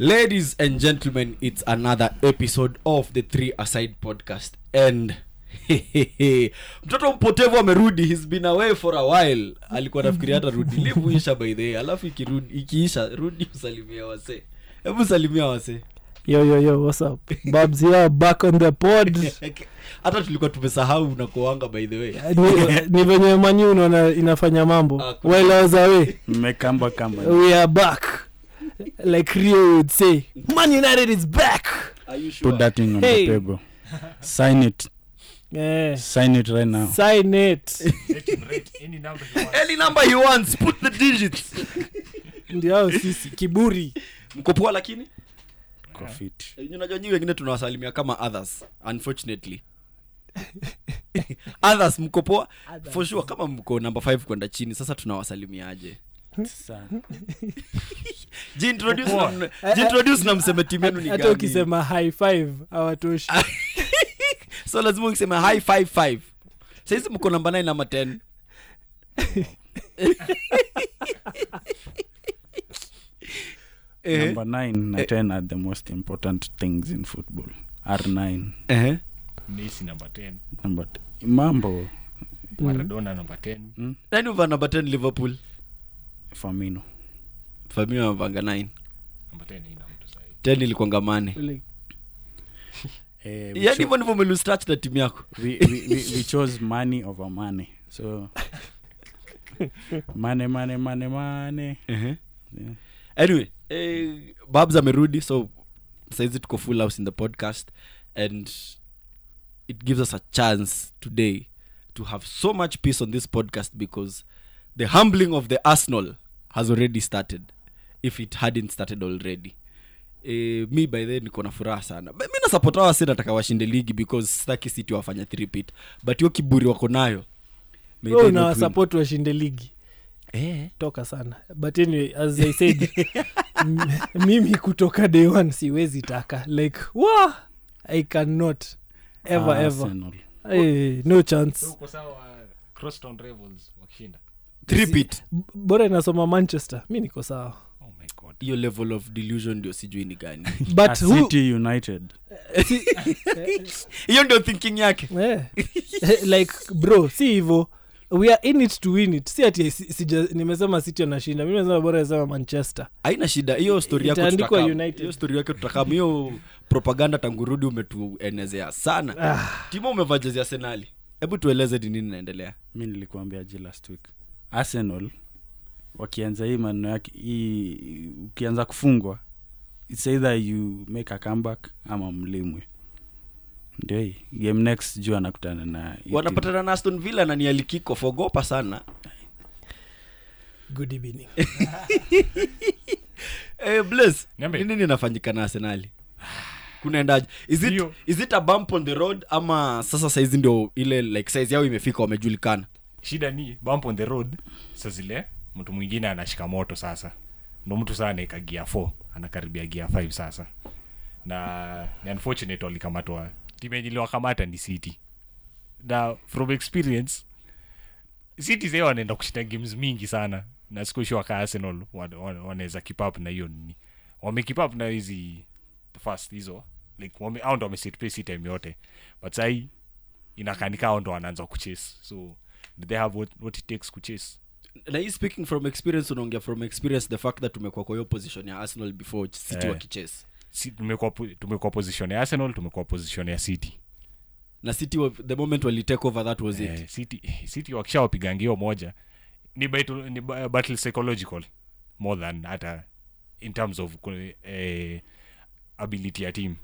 Ladies and gentlemen, it's another episode of the Three Aside podcast, and mtoto mpotevu amerudi. He's been away for a while. Alikuwa nafikiria hata rudi live isha by the way, alafu ikirudi ikiisha rudi usalimia wase. Hebu salimia wase. Yo, what's up? Babs here, back on the pod. Hata tulikuwa tumesahau na kuanga by the way. Ni venye manyu unaona inafanya mambo. While I was away, mmekamba kama. We are back. Like Rio would say, Man United is back. Are you sure? Put that thing on the table. Sign it. Yeah. Sign it right now. Sign it. Any number he wants. Put the digits. Ndio sisi kiburi. Mko poa lakini? Mko fit. Unajua nyinyi wengine tunawasalimia kama others. Unfortunately. Others mko poa? For sure kama mko number 5 kwenda chini. Sasa tunawasalimiaje? Sana. Introduce na mseme timu yenu ni gani? Hata ukisema high five hawatoshi. So lazima ukisema high five five. Sasa mko namba 9 na 10. Number 9 na 10 are the most important things in football. R9. Messi number 10. Mambo. Maradona number 10. Nani uva number 10 Liverpool? Famino vanga 9 number 10 ina mtu sahihi 10 ilikuwa ngamane yani hivyo ndivyo melustrach na timu yako. We chose money over money, so money yeah. Anyway, Babs amerudi, so saizi tuko full house in the podcast, and it gives us a chance today to have so much peace on this podcast because the humbling of the Arsenal has already started, if it hadn't started already. Me by then niko na furaha sana. Mimi na support wao sana, nataka washinde ligi because sitaki City wafanya 3-peat. But hiyo kiburi wako nayo. Mimi na support washinde ligi. Toka sana. But anyway, as I said, mimi kutoka day one siwezi taka. Like, wow, I cannot ever. No chance. Uko sawa Crosstown Rebels wakishinda. Repeat. Bora nasoma Manchester. Mimi niko sawa. Oh my god. Your level of delusion ndio sijui ni gani. But City United. You don't thinking yake. Yeah. Like bro, see hivyo. We are in it to win it. See ati nimesema City anashinda. Mimi nasema bora nasema Manchester. Haina shida. Hiyo story yako tutakaa. Hiyo story yako tutakaa. Hiyo propaganda tangu rudi umetuenezea sana. Timu umevajezea Arsenal. Hebu tueleze nini inaendelea. Mimi nilikuambia last week. Arsenal wakianza hii maneno yake hii, ukianza kufungwa it's either you make a comeback ama mlimwe. Ndio hii game next juu anakutana na wanapatana na Aston Villa na ni alikiko fogopa sana. Good evening. Bless. Nini inafanyika na Arsenal? Kunaendaje? Is it a bump on the road ama sasa size ndio ile like size yao imefika wamejulikana? Shida ni bump on the road. Sasa zile mtu mwingine anashika moto sasa. Ndio mtu sana ika gear 4, anakaribia gear 5 sasa. Na ni unfortunate walikamatwa. Timu ile wakamata ni City. Na from experience City zao wanaenda kushinda games mingi sana. Na siku hiyo waka Arsenal wanaweza keep up na hiyo nini. Wame keep up na hizi the first hizo. Like wame sit pace time yote. But sai inakanika ndo wanaanza kuchase. So they have what it takes to chase. Na hii speaking from experience, unaongea from experience the fact that tumekuwa kwa hiyo position ya Arsenal before City wakichase. Si tumekuwa position ya Arsenal, tumekuwa position ya City. Na City the moment wali take over that was it. City wakishawapiga ngio moja ni battle psychological more than hata in terms of ability ya team.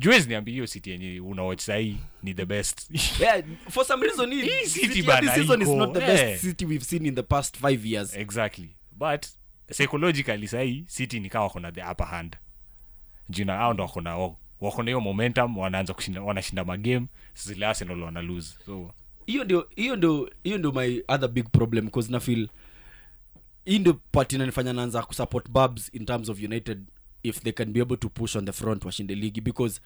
Juwezi niambi hiyo City yenye unawatch sahi ni the best. Yeah, for some reason City this season is not the best City we've seen in the past 5 years. Exactly. But psychologically sahi City ni kama kuna the upper hand. Jina hao ndo wako na hiyo momentum, wanaanza kushinda, wanashinda magame, sisi Arsenal wana lose. So hiyo ndio my other big problem because na feel hii ndio part inanifanya naanza ku support Babs in terms of United. If they can be able to push on the front washinde league because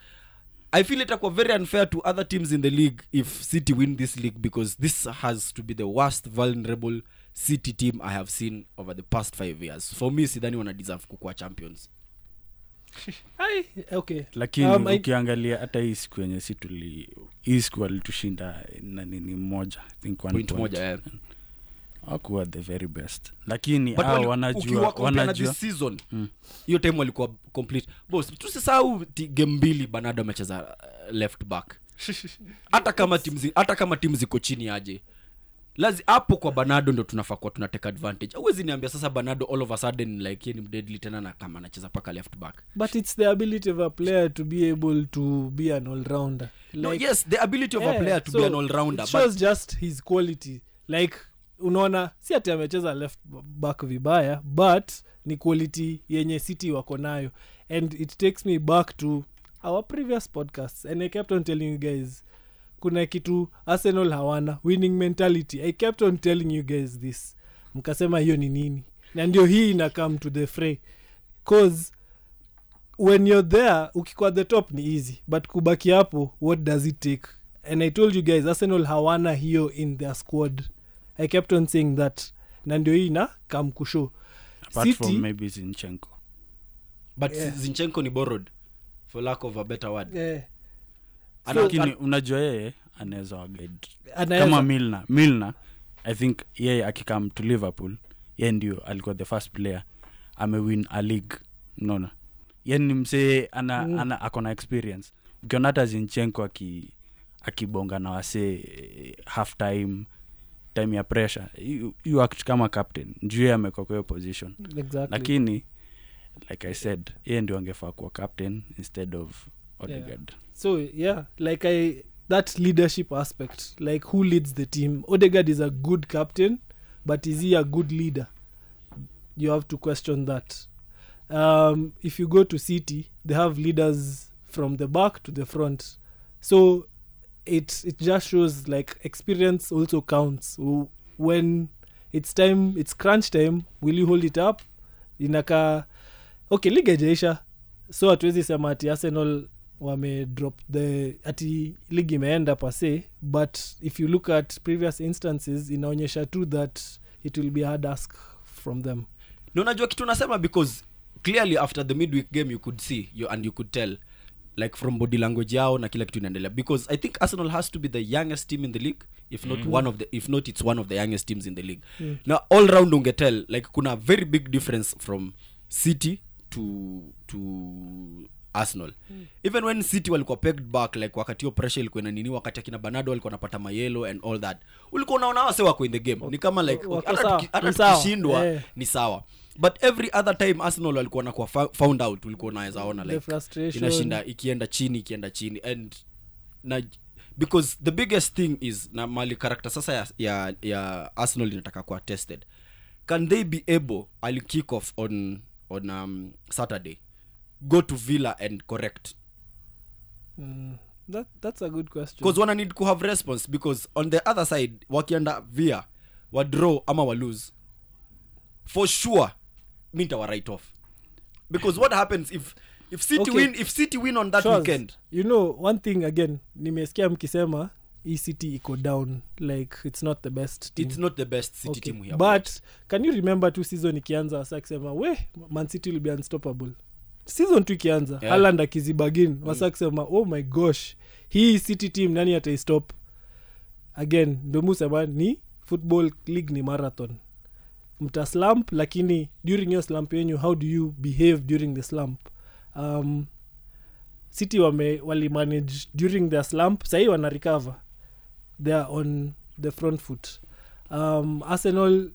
I feel it aqua very unfair to other teams in the league if City win this league because this has to be the worst vulnerable City team I have seen over the past 5 years. For me sidhani wana deserve kuwa champions. Hai, okay. Lakini ukiangalia hata hii siku yenye si tuli hii siku walitushinda na nini moja, I think one point moja, yeah. Hakuwa the very best. Lakini hao wanajua this season. Hiyo time walikuwa complete. Boss, tusisahau game mbili Bernardo amecheza left back. Hata kama timu ziko chini aje. Lazi hapo kwa Bernardo ndo tunafaa kwa tunateka advantage. Huwezi niambia sasa Bernardo all of a sudden like yeye ni deadly tena na kama anacheza paka left back. But it's the ability of a player to be able to be an all rounder. Like, no, yes, the ability of a player to be an all rounder. It was just his quality. Like unaona si ati amecheza left back vibaya, but ni quality yenye City wako nayo. And it takes me back to our previous podcasts, and I kept on telling you guys kuna kitu Arsenal hawana, winning mentality. I kept on telling you guys this. Mkasema hiyo ni nini? Na ndio hii ina come to the fray. Cause when you're there, ukikwa the top ni easy. But kubaki hapo, what does it take? And I told you guys, Arsenal hawana hiyo in their squad. I kept on saying that. Na ndio hii ina come kushow. Apart City, from maybe Zinchenko. But yeah. Zinchenko ni borrowed. For lack of a better word. Yeah. Lakini so, unajua yeye anaweza guide kama Milner I think yeye akikam to Liverpool yeye ndio alikuwa the first player amewin a league unaona yeye ni msee ana akona experience ukiona hata Zinchenko akibonga na wase half time ya pressure you act kama captain ndio yeye amekuwa kwa position exactly. Lakini like I said yeye ndio angefaa kuwa captain instead of Odegaard. Yeah. So yeah, like that leadership aspect, like who leads the team. Odegaard is a good captain, but is he a good leader? You have to question that. If you go to City, they have leaders from the back to the front. So it just shows like experience also counts. When it's crunch time, will you hold it up? Inaka okay, league ajaisha. So hatuwezi sema ati Arsenal wame drop the ati ligi imeenda pase, but if you look at previous instances inaonyesha tu that it will be a hard ask from them. No, najua kitu nasema because clearly after the midweek game you could see and you could tell like from body language yao na kila kitu inaendelea because I think Arsenal has to be the youngest team in the league if not it's one of the youngest teams in the league. Now all round ungetel like kuna very big difference from City to Arsenal. Even when City walikuwa pegged back like wakati yo pressure ilikuwa nini wakati akina Bernardo walikuwa napata mayellow and all that ulikuwa unaona wase wako in the game ni kama like hata kushindwa ni sawa but every other time Arsenal walikuwa nakuwa found out ulikuwa naweza ona like inashinda ikienda chini and na because the biggest thing is na mali character sasa ya Arsenal inataka kuwa tested can they be able I'll kick off on Saturday go to Villa and correct? That's a good question. Because one need to have response because on the other side, wakienda Villa, wa draw ama wa lose. For sure, minta wa write off. Because what happens if City win on that weekend? You know, one thing again, nimesikia mkisema, City iko down. Like, it's not the best team. It's not the best City team we have. But, can you remember 2 season ikianza wasakisema, Man City will be unstoppable. Season 2 ikianza, Haaland akizibagin, wasakisema, oh my gosh, hii City team nani ataistop? Again, ndo musema ni football league ni marathon. Mta slump, lakini during your slump yenyu, how do you behave during the slump? City wali manage during their slump, sahi wana recover. They are on the front foot. Arsenal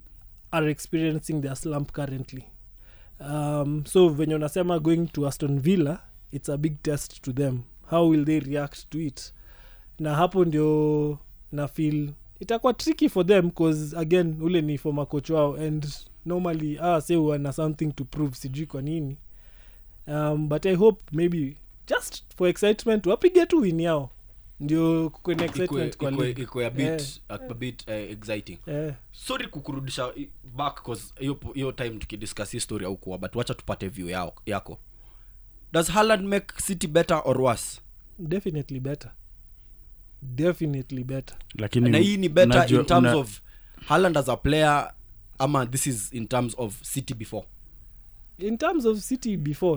are experiencing their slump currently. So when you nasema going to Aston Villa, it's a big test to them. How will they react to it? Na hapo ndio na feel itakuwa tricky for them because again ule ni former coach wao and normally say wana something to prove sijui kwa nini. But I hope maybe just for excitement wapige tu win yao. Ndio kuna excitement kwa league iko a bit exciting. Sorry kukurudisha back cause hiyo time tukidiscuss history au kwa but wacha tupate view yako. Does Haaland make City better or worse? Definitely better. Lakini na hii ni better in terms of Haaland as a player ama this is in terms of City before.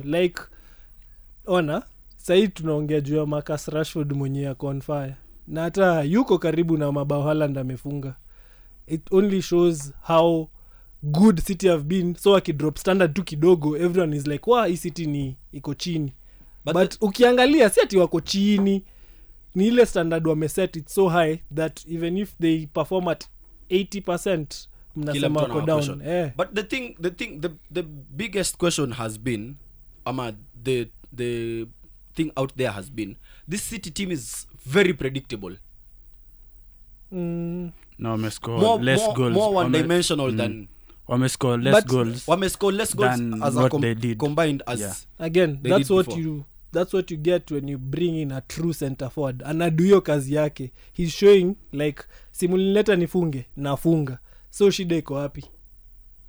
Like ona, sahi tunaongea juu ya Marcus Rashford mwenye ya on fire. Na hata yuko karibu na mabao Haaland amefunga. It only shows how good City have been. So akidrop standard tu kidogo, everyone is like, wow, hii City ni iko chini. But ukiangalia si ati wako chini. Ni ile standard wameset it's so high that even if they perform at 80% mnasema wako down. Yeah. But the biggest question has been, ama the thing out there has been, this City team is very predictable. No, more one-dimensional than... Wame score less goals as a combined as... Yeah. Again, that's what you get when you bring in a true center forward. Anaduyo kazi yake. He's showing, like, simulineta nifunge, nafunga. So, shida iko wapi?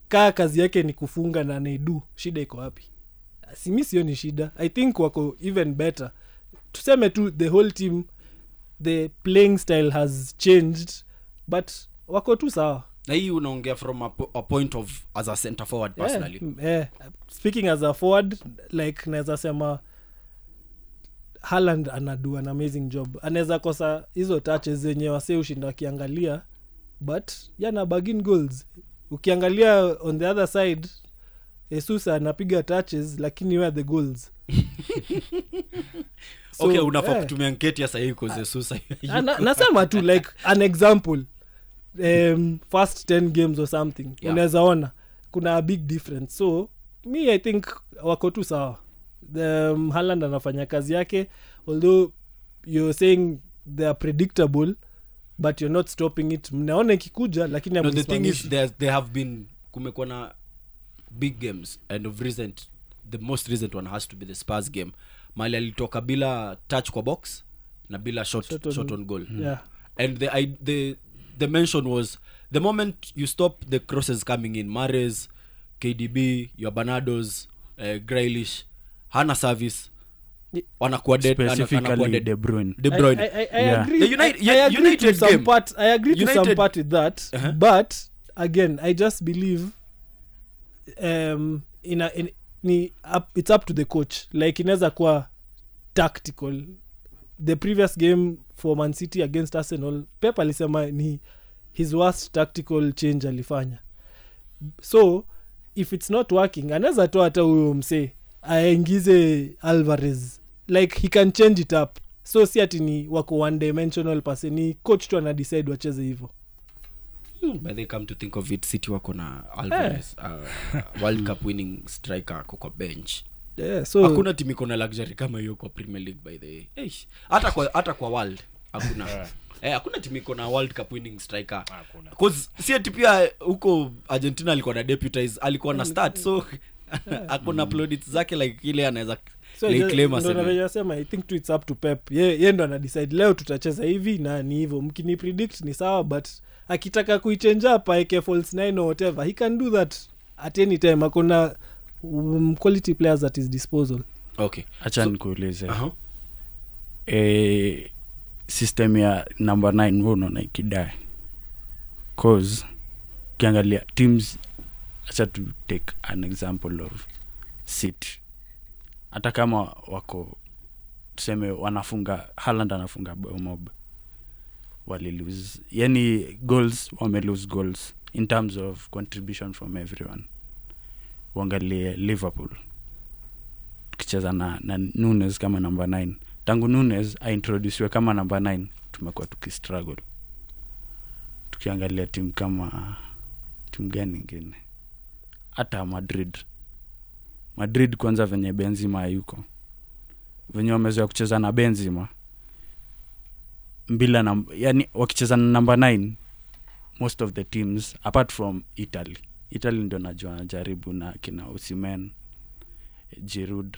Kaa kazi yake ni kufunga na anaidu, shida iko wapi? Simi sioni shida. I think wako even better. Tuseme tu, the whole team, the playing style has changed, but wako tu sawa. Na hii unaongea from a point of, as a center forward personally. Yeah. Speaking as a forward, like, naeza sema, Haaland anadu an amazing job. Aneza kosa hizo touches zenye wase ushinda kiangalia, but yana bargain goals. Ukiangalia on the other side, Jesus anapiga touches lakini where the goals. So, okay, unafaa kutumia anketi ya sahihi kwa Jesus. Nasema tu like an example. First 10 games or something. Yeah. Unaweza ona kuna a big difference. So me I think wako tu sawa. Haaland anafanya kazi yake, although you're saying they are predictable but you're not stopping it. Mnaona ikikuja lakini no, the thing is they have been kumekuwa na big games, and of recent, the most recent one has to be the Spurs game. Mali alitoka bila touch kwa box na bila shot on goal. Yeah. And the mention was the moment you stop the crosses coming in, Mahrez, KDB, your Bernardo's, Grealish, hana service, wanakuwa dead, specifically De Bruyne. I agree. I agree to some part with that, but again, I just believe it's up to the coach. Like inaweza kuwa tactical. The previous game for Man City against Arsenal, Pep alisema ni his worst tactical change alifanya. So if it's not working, anaweza toa hata huyo mse aingize Alvarez. Like he can change it up. So si ati ni wako one dimensional person, ni coach tu ana decide wacheze hivyo. But they come to think of it, City wako na Alvarez, World Cup winning striker kwa bench. Yeah, so hakuna timu iko na luxury kama hiyo kwa Premier League by the way. Eh, hata kwa World hakuna. Hakuna timu iko na World Cup winning striker. Hakuna. Cuz si ati pia huko Argentina alikuwa na deputies, alikuwa na start. So hakuna upload it zake like ile anaweza claim as. Ndio anasema I think it's up to Pep. Yeye ndo ana decide leo tutacheza hivi na ni hivyo. Mkini predict ni sawa, but akitaka kuichange up aeke false nine or whatever, he can do that at any time. Akona quality players at his disposal. Okay, acha nikueleze. System ya number 9 wono na ikidai, cause kiangalia teams, acha to take an example of City, hata kama wako tuseme wanafunga, Haaland anafunga mob, wali lose, yani goals, wame lose goals in terms of contribution from everyone. Wangalie Liverpool tukicheza na Nunes kama number 9. Tangu Nunes aintroducewe kama number 9 tumekuwa tukistruggle. Tukiangalia timu kama timu gani nyingine, hata Madrid kwanza venye Benzema yuko, venye wamezoea kucheza na Benzema bila na, yani wakicheza na number 9 most of the teams apart from Italy ndio najaribu na kina Osimhen, Giroud.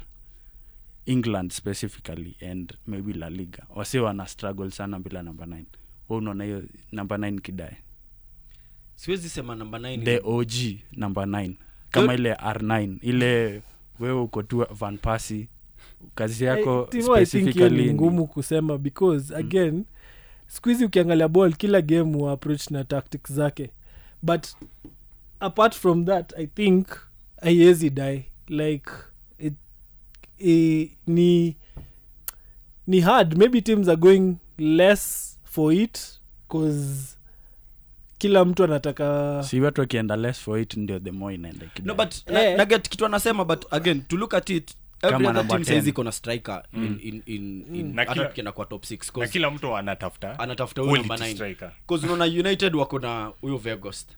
England specifically and maybe La Liga wase wana struggle sana bila number 9. Wewe unaona hiyo number 9 kidai? Siwezi sema number 9 the OG number 9 kama ile R9 ile wewe uko tu Van Persie kazi yako specifically ngumu kusema because again squeeze ukiangalia ball kila game wa approach na tactics zake, but apart from that I think I easy die like it ni hard. Maybe teams are going less for it because kila mtu anataka, si watu wakienda less for it ndio the more inaenda. No, but na get kitu anasema, but again to look at it, every other team says iko na striker in attack na kwa top 6 na kila mtu anatafuta huyo number 9 striker because unaona United wako na huyo Vegost,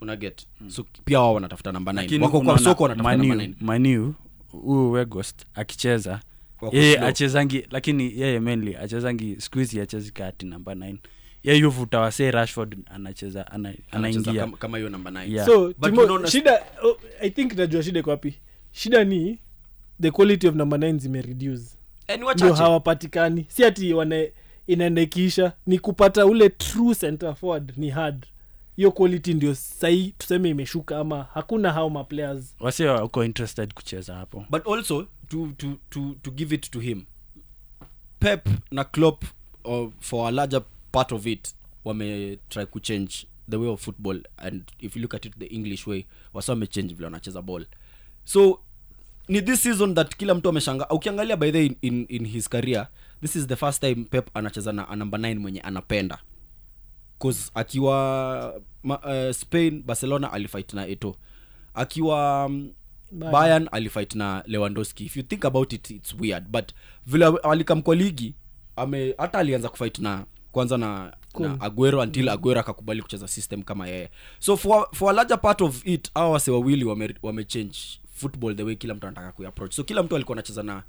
una get so pia wao wanatafuta number 9 wako kwa soko wanatafuta number 9 Manu huyo Vegost akicheza yeye achezangi, lakini yeye mainly achezangi squeeze, achezi kati number 9. Yeah, you've utawase Rashford anacheza anaingia kama hiyo number 9. Yeah. So Timo, shida I think najua shida iko wapi. Shida ni the quality of number 9 zime reduce. And what you hawapatikani. Si ati inaendekisha ni kupata ule true center forward ni hard. Hiyo quality ndio sai tuseme imeshuka ama hakuna how my players wase wako interested kucheza hapo. But also to give it to him, Pep na Klopp for a larger part of it wame try to change the way of football, and if you look at it the English way wasame change vile wanacheza ball. So ni this season that kila mtu ameshanga. Ukiangalia by the in his career, this is the first time Pep anacheza na number 9 mwenye anapenda, cause akiwa Spain Barcelona alifight na Eto'o, akiwa Bayern alifight na Lewandowski. If you think about it, it's weird, but vile alikam kwa ligi ame hata alianza kufight na kwanza na Aguero until Aguero akakubali kucheza system kama yeye. So for a larger part of it, hawa wase wawili wame change football the way kila mtu anataka ku approach. So kila mtu alikuwa anacheza na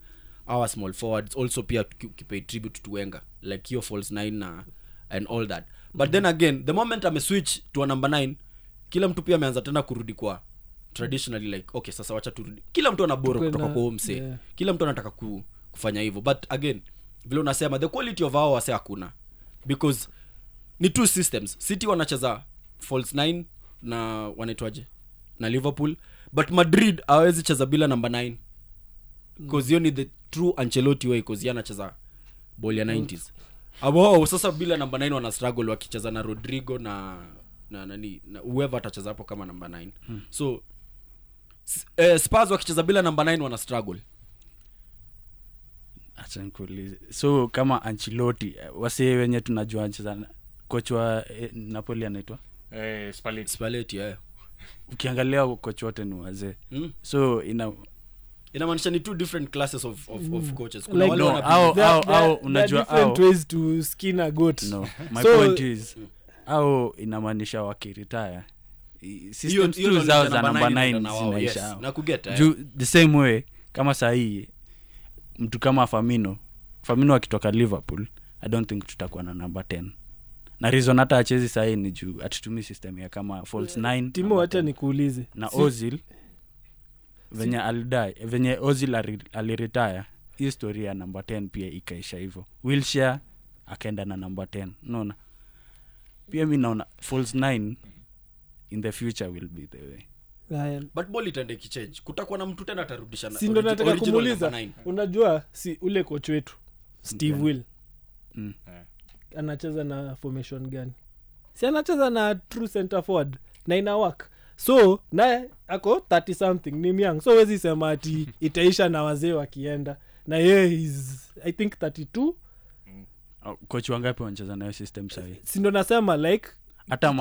hawa small forwards, also pia tukipay tribute to Wenger like your false 9 na and all that. But then again, the moment ame switch to a number 9, kila mtu pia ameanza tena kurudi kwa traditionally like okay, sasa wacha turudi. Kila mtu anaboro kutoka kwa home say. Yeah. Kila mtu anataka kufanya hivyo. But again, vile unasema the quality of hawa wase hakuna. Because ni two systems. City wanacheza false 9 na wanaitwaje na Liverpool, but Madrid hawezi cheza bila number 9 because you need the true Ancelotti way, because yeye anacheza ball ya 90s. Abo sasa bila number 9 wana struggle wakicheza na Rodrigo na nani na whoever atacheza hapo kama number 9. So Spurs wakicheza bila number 9 wana struggle. So kama Ancelotti wase wenye tunajua anacheza, coach wa Napoli anaitwa Spalletti yeah. Ukiangalia coach wote ni wazee. So inamaanisha ni two different classes of coaches. Kuna like, wale au unajua different ways to skin a goat. No, my point is au inamaanisha wakiretire systems tu zao za number 9 zinaisha na kugeta the same way kama sahi mtu kama Firmino akitoka Liverpool, I don't think tutakuwa na number 10. Na reason hata achezi sahi ni juu atutumii system ya kama false 9. Timo, acha nikuulize. Na Ozil venye alidai, venye Ozil aliretire, historia ya number 10 pia ikaisha hivyo. Wilshere akaenda na number 10. Unaona? Pia mimi naona false 9 in the future will be the way. Lion. But ball itende kichange kutakuwa na mtu tena atarudisha na ndio nataka kumuuliza. Unajua si ule coach wetu Steve Will anacheza na formation gani? Si anacheza na true center forward na ina work, so naye ako 30 something ni myang, so wezi sema ati itaisha na wazee wakienda na yeye is I think 32. Coach wangapi wanacheza na hiyo system sahihi? Si ndio nasema like hata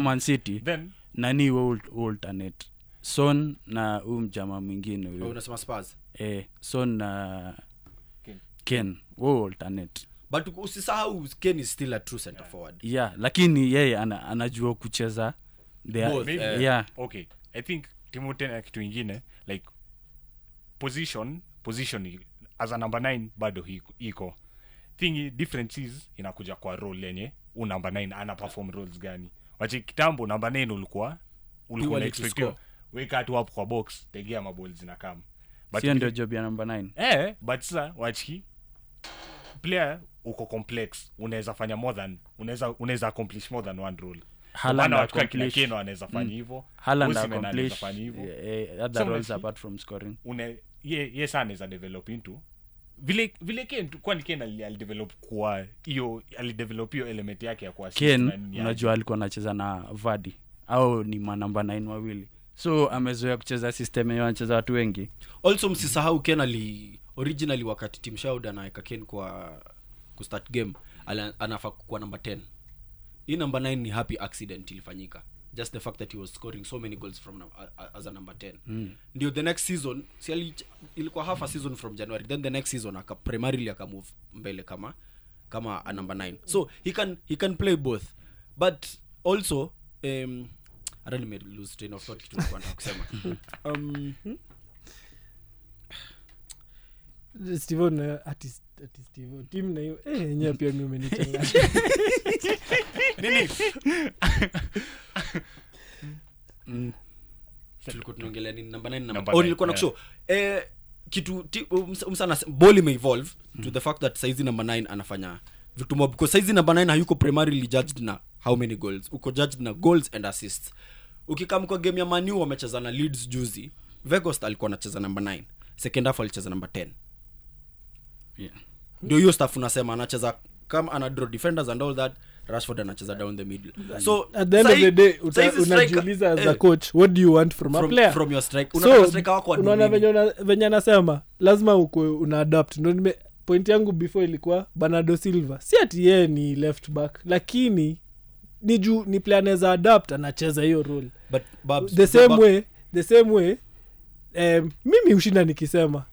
Man City then nani alternate Son na mjama mwingine huyo unasema Spurs Son na Ken alternate, but usisahau Ken is still a true center forward. Yeah, lakini yeye anajua kucheza yeah. Okay, I think Timothée na kitu kingine like position as a number 9 bado iko thing differences inakuja kwa role yenye u number 9 ana perform roles gani. Wacha kitambo namba 9 ulikuwa na expectio weka tu hapo kwa box tegea maball zinakam, but sio ndio job ya number 9 but sasa wachi player uko complex, unaweza accomplish more than one role. Haaland akikila keno anaweza fanya hivyo, Haaland accomplish other roles apart from scoring. Yes anaweza develop into vile Ken kwa Ken alidevelop kwa hiyo element yake ya kwa Ken. Unajua alikuwa anacheza na Vardy au ni manamba 9 wawili So amezoea kucheza system yenye anacheza watu wengi. Also msisahau Ken ali originally wakati Tim Shauda anaweka Ken kwa kustart game anafaa kuwa number 10. Hii number 9 ni happy accident ilifanyika. Just the fact that he was scoring so many goals from as a number 10. Ndio the next season, si ilikuwa half a season from January. Then the next season aka primarily aka move mbele kama a number 9. So he can play both. But also I don't need to lose train of thought kitu nilikuwa nataka kusema. Steven Steven team na hiyo yenyewe pia mimi umenitanga. Nini? Tulikuwa tunaongelea nini number 9 number. Oh nilikuwa na show. Kitu msana ball may evolve to the fact that size number 9 anafanya vitu mob because size number 9 hayuko primarily judged na how many goals. Uko judged na goals and assists. Ukikamko kwa game ya Man U wamecheza na Leeds juzi. Vegas alikuwa anacheza number 9. Second half alicheza number 10. Yeah. Ndio hiyo staff unasema anacheza kama ana draw defenders and all that. Rashford anacheza down the middle. So at the end of the day unajiuliza as a coach, what do you want from a player? From your strike. Una striker wako wa nini? Unaona venye anasema lazima una adapt. Ndio point yangu before ilikuwa Bernardo Silva. Si ati yeye ni left back lakini ni player anaweza adapt anacheza hiyo role. But Babs, the same way mimi ushinda nikisema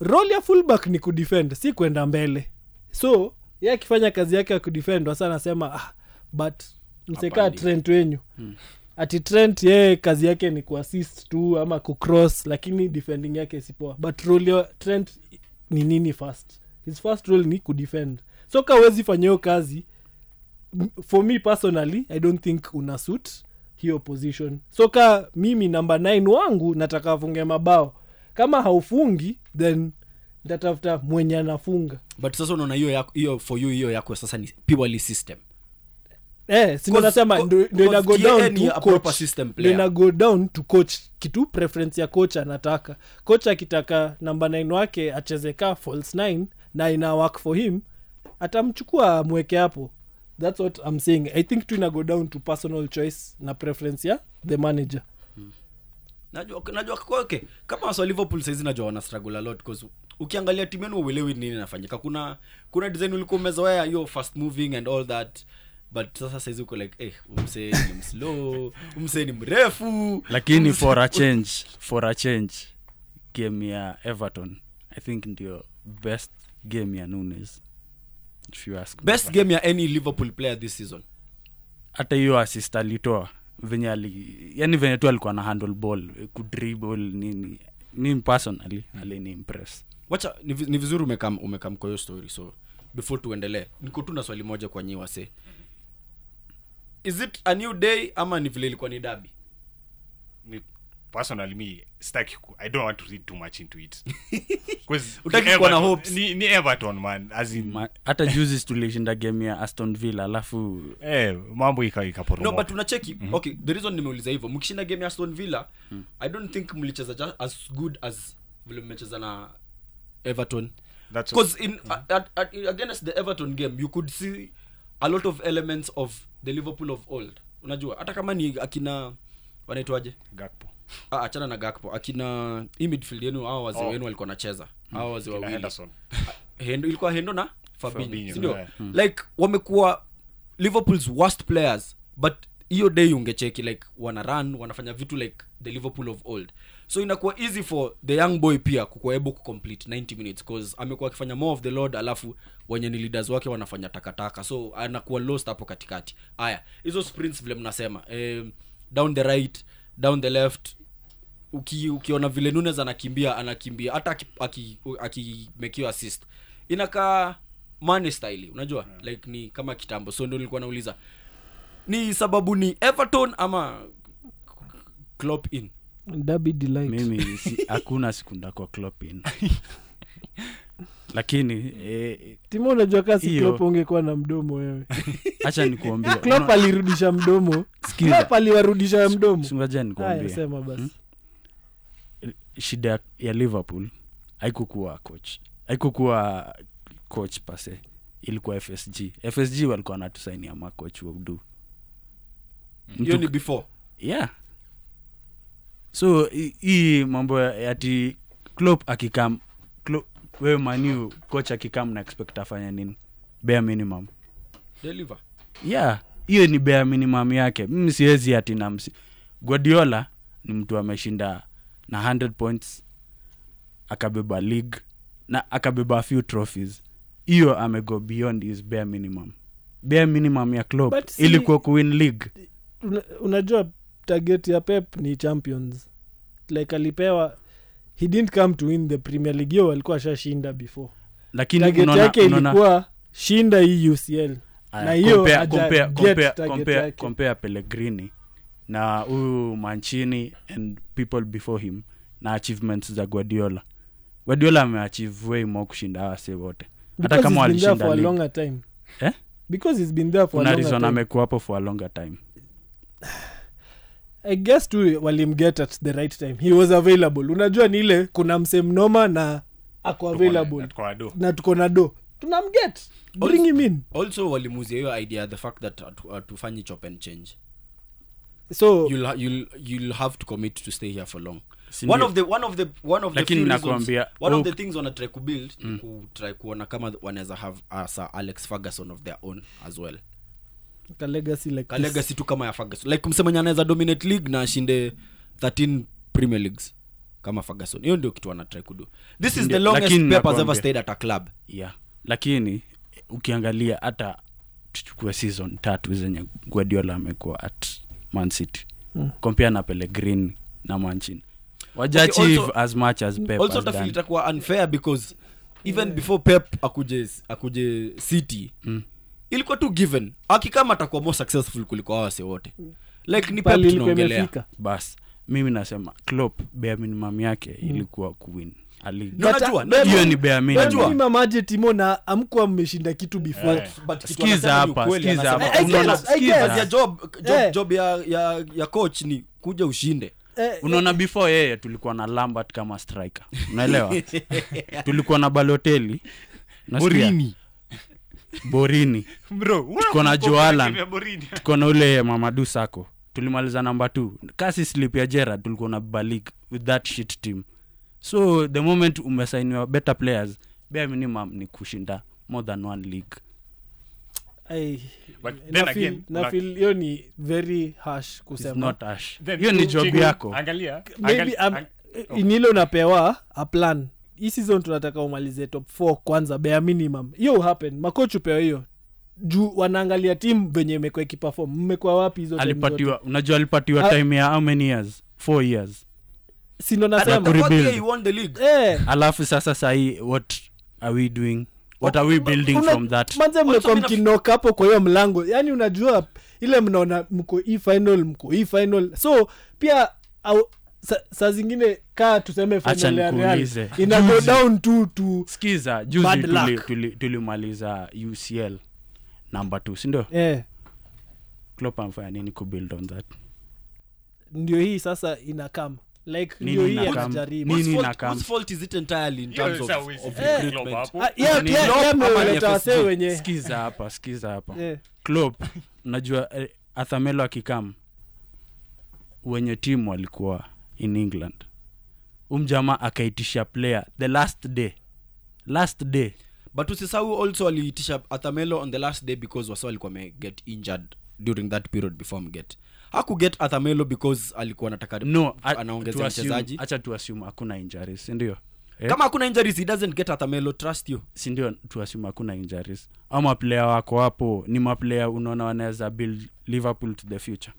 role ya fullback ni kudefend si kwenda mbele. So yeye akifanya kazi yake ya kudefend wasa anasema but mseka Trent wenyu. Ati Trent yeye kazi yake ni kuassist tu ama kucross lakini defending yake si poa. But role ya Trent ni nini first? His first role ni kudefend. So kawezi fanya hiyo kazi. For me personally, I don't think una suit hiyo position. Soka mimi number 9 wangu nataka afunge mabao. Kama haufungi then nitatafuta mwenye anafunga. But sasa unaona hiyo for you hiyo yako sasa ni purely system. Sina nasema ndio ina go down to proper system player. Ina go down to coach kitu preference ya coach anataka. Coach akitaka number 9 wake achezeka false 9 na ina work for him atamchukua mweke hapo. That's what I'm saying. I think tuna go down to personal choice na preference ya the manager. Najua okay. Kama so Liverpool saizi najua wana struggle a lot because ukiangalia timu yenu uelewi nini inafanyika. Kuna design ulikuwa umezoea hiyo fast moving and all that. But sasa saizi uko like umse ni slow, umse ni mrefu. Lakini for a change game ya Everton I think ndio best game ya Nunes. If you ask me, best game ya any Liverpool player this season. Hata hiyo assist alitoa venye yani venye tu alikuwa na handle ball, ku dribble nini. Mimi personally alini impress. Wacha ni vizuri umekam kwa hiyo story. So before tuendelee, niko tu na swali moja kwa nyi wase. Is it a new day ama ni vile ilikuwa ni derby? Personally me stack I don't want to read too much into it because utaki kuwa na hopes ni Everton man as in hata juzi tulishinda game ya Aston Villa alafu mambo ikaporomoka. No but tunacheki okay the reason nimeuliza hivyo mkishinda game ya Aston Villa I don't think mlicheza as good as vile mmecheza na Everton because in against the Everton game you could see a lot of elements of the Liverpool of old. Unajua hata kama ni akina wanaitwaje Gakpo achana na Gakpo akina midfield yenu hao wazee wenu walikuwa nacheza hao wazee wa Henderson ilikuwa Hendo na Fabinho ndio like wamekuwa Liverpool's worst players but hiyo day ungecheki like wana run wanafanya vitu like the Liverpool of old. So inakuwa easy for the young boy pia kukoebo kucomplete 90 minutes because amekuwa akifanya more of the load alafu wenye ni leaders wake wanafanya takataka so anakuwa lost hapo katikati. Haya hizo sprints vile mnasema down the right down the left ukiona vile Nunes anakimbia hata akimekiwa assist inaka Mane style unajua like ni kama kitambo. So ndio nilikuwa nauliza ni sababu ni Everton ama Klopp in derby delight. Mimi hakuna sekunda kwa Klopp in lakini timu unajua kasi Klopp ungekuwa na mdomo wewe. Acha nikuambie Klopp alirudisha mdomo. Klopp aliwarudisha mdomo. Ngoja nikuambie. Sema basi. Shida ya Liverpool haikukuwa coach pase. Ilikuwa FSG walikuwa wanatusaini ama coach wao do. Hiyo ni before. Yeah. So hii mambo ya ti Klopp akikam, Klopp wewe Manu coach akikam na expect afanya nini? Bare minimum. Deliver. Yeah, hiyo ni bare minimum yake. Mimi siwezi ati na Guardiola ni mtu ameshinda na 100 points akabeba league na akabeba a few trophies. Hiyo amego beyond his bare minimum. Bare minimum ya Klopp ili kwa win league. Unajua target ya Pep ni Champions. Like alipewa, he didn't come to win the Premier League. Yo alikuwa ashashinda before. Lakini target yake ilikuwa shinda hii UCL. Na hiyo compare Pellegrini na huyu Mancini and people before him na achievements za Guardiola. Guardiola ameachieve way more kushinda wase wote. Hata kama walishinda for a longer time. Eh? Because he's been there for a longer time. Kuna reason amekuwa hapo for a longer time. I guess tu walim get at the right time. He was available. Unajua ni ile kuna msemnoma na ako available. Na tuko na do. Tunamget. Bring also, him in. Also walimuzia hiyo idea the fact that tufanyi chop and change. So you'll have to commit to stay here for long. Sindio. One of the things on a try to build ku try kuona kama wanaweza have Sir Alex Ferguson of their own as well. Ka legacy tu kama ya Ferguson. Like kumsemanya anaweza dominate league na ashinde 13 Premier Leagues kama Ferguson. Hiyo ndio kitu ana try kudo. This is the longest Pep has ever stayed at a club. Yeah. Lakini ukiangalia hata tuchukue season 3 zenye Guardiola amekuwa at Man City. Compare na Pellegrini na Mancini. Wajachieve okay, as much as Pep. Also tafili itakuwa unfair because even before Pep akuje City. Ilikuwa tu given akikama atakuwa more successful kuliko wase wote. Like ni Pep tunaongelea. Bas mimi nasema Klopp bare minimum yake ilikuwa kuwin a league. Najua ni bare minimum. Najua maje Timo na amkuwa mmeshinda kitu before but skiza hapa unaona skiza ya job ya coach ni kuja ushinde. Unaona before yeye tulikuwa na Lambert kama striker. Unaelewa? Tulikuwa na Balotelli na Borini. Bro, tuko na Joalan. Tuko na ule Mamadou Sakho. Tulimaliza number 2. Kasi slip ya Gerrard tulikuwa na balik with that shit team. So the moment umesainiwa better players, bare minimum ni kushinda more than one league. I feel hiyo ni very harsh kusema. It's not harsh. Hiyo ni job yako. Angalia. Maybe inilo napewa a plan. Hii season tunataka umalize top 4 kwanza bare minimum. Hiyo happen. Makochu peo hiyo. Juu wanaangalia team venye imekuwa ikiperform. Mmekuwa wapi hizo team? Unajua alipatiwa time ya how many years? 4 years. Si ndo nasema what they won the league. Alafu sasa hii what are we doing? What are we building from that? Manze mmekuwa mkinoka hapo kwa hiyo mlango. Yaani unajua ile mnaona mko hii final. So pia saa zingine kaa tuseme final ya Real ina go down to skiza juzi tulimaliza UCL number 2 si ndio? Klopp amfanya nini ku build on that? Ndio hii sasa inakam like ndio hii anajaribu. Whose fault is it entirely in terms of Klopp hapo? Yeah, skiza hapa. Klopp unajua Athamelo akikam wenye timu walikuwa in England. Jamaa akaitisha player the last day. But usisahau also aliitisha Athamelo on the last day because Waswa alikuwa get injured during that period before him get. Hakuget Athamelo because alikuwa anataka anaongeza mchezaji. Acha tu assume hakuna injuries, ndio? Kama hakuna injuries he doesn't get Athamelo, trust you. Si ndio tu assume hakuna injuries. Ama player wako hapo ni maplayer unaona wanaweza build Liverpool to the future.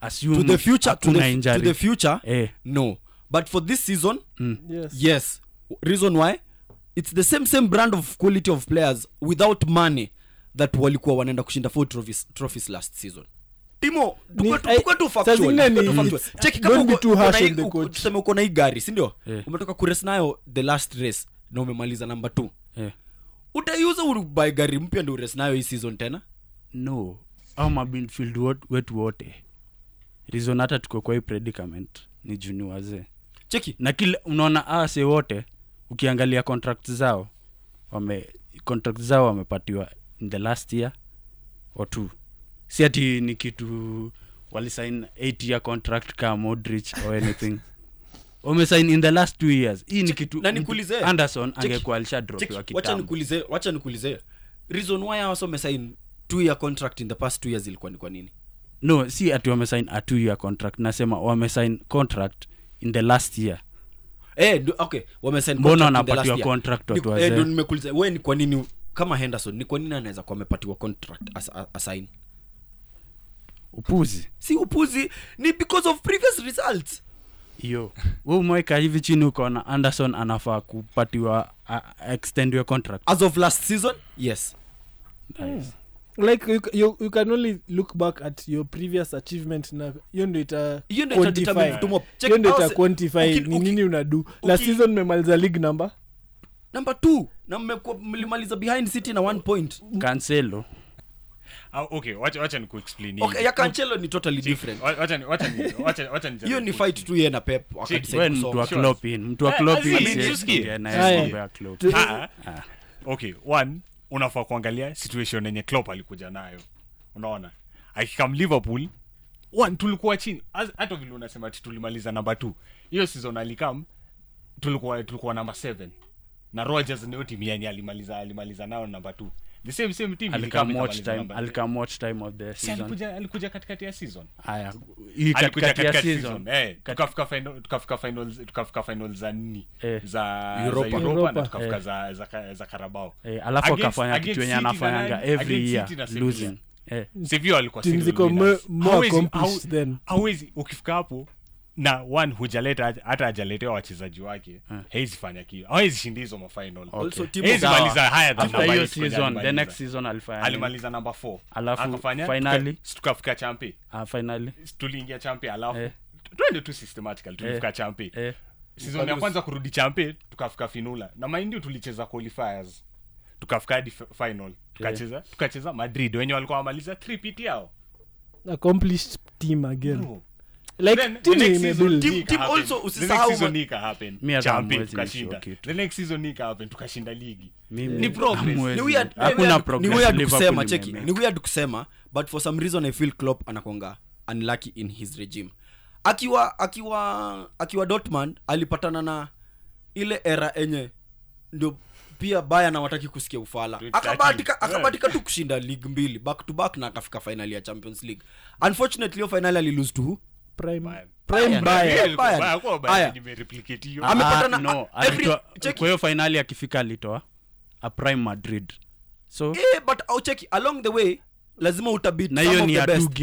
Assume to the future to the future. No, but for this season yes, reason why it's the same brand of quality of players without money that walikuwa wanaenda kushinda 4 trophies last season. Timo tuko factual. Check kama uko tuseme uko na hii gari si ndio umetoka kurace nayo the last race na umemaliza number 2 utaiuza urubai gari mpya ndio race nayo hii season tena? No, ama midfield wetu wote reason hata tuko kwa hii predicament ni junior wazee. Cheki na kila unaona ase wote ukiangalia contract zao wamepatiwa in the last year or two. Si ati ni kitu wali sign 8-year contract ka Modric or anything. Wame sign in the last 2 years. Hii ni kitu Anderson angekuwa alishadrop wa kitambo. Wacha nikuulize. Reason why also wame sign 2-year contract in the past 2 years ilikuwa ni kwa nini? No, si ati wame sign a 2-year contract. Nasema wame sign contract in the last year. Okay, wame sign contract in the last year. Contract watu wazee. Ndio nimekuuliza, wewe ni kwa nini kama Henderson ni kwa nini anaweza kuwa amepatiwa contract as a sign? Upuzi. Si upuzi, ni because of previous results. Yo, wewe mweka hivi chini uko na Anderson anafaa kupatiwa extend your contract. As of last season? Yes. Nice. Like you can only look back at your previous achievement na hiyo ndio ita quantify ni nini unadu. Last season mmemaliza league number 2 na mmemaliza behind City na 1 point. Cancelo. Okay, wacha nikuexplain. Okay, ya Cancelo ni totally different. Wacha ni. Hiyo ni fight tu yeye na Pep wakati sasa. Mtu wa Klopp in. Msikie na yeye mambo ya Klopp. Okay, one unafaa kuangalia situation yenye Klopp alikuja nayo. Unaona? Akikam Liverpool, one tulikuwa chini. Hata vile unasema tulimaliza number 2. Hiyo season alikam tulikuwa number 7. Na Rodgers ndio timu yenye alimaliza nao number 2. The same team I'll come watch time of the season. Alikuja katikati ya season. Haya, hii katikati ya season. Tukafika final za nini? Za Europa na tukafika za Carabao. Alafu akafanya kitu yenye anafanyanga every year losing. Sivyo alikuwa sivyo. Ziko more complex then. Hawezi ukifika hapo na one hujaleta hata hajaletewa wachezaji wake haizi fanya kitu haizi shindi hizo mafinal. Also timu ilimaliza higher than number 8 season. The next season alimaliza number 4 alafu finally tukafika champion. Finally tuliingia champion alafu twende tu systematically tulifika champion. Season ya kwanza kurudi champion tukafika finala na mind tulicheza qualifiers tukafika hadi final tukacheza Madrid wenyewe walikuwa wamaliza 3 pit yao accomplished team again. No. Like then, the next season also usisahau seasonika happen champion tukashinda the next seasonika happen tukashinda ligi. Ni progress ni weird. Hakuna progress. Ni weird kusema cheki ni weird kusema but for some reason I feel Klopp anakonga unlucky in his regime. Akiwa Dortmund alipatana na ile era enye ndio pia Bayern hawataki kusikia ufala. Akabahatika tu kushinda league 2 back to back na akafika finali ya Champions League. Unfortunately hiyo finali alilose to Prime Bayern. Haya, nimeplicate hiyo. Amepatana no, kwa hiyo finali akifika alitoa a Prime Madrid. So but au cheki along the way lazima utabit some of the best.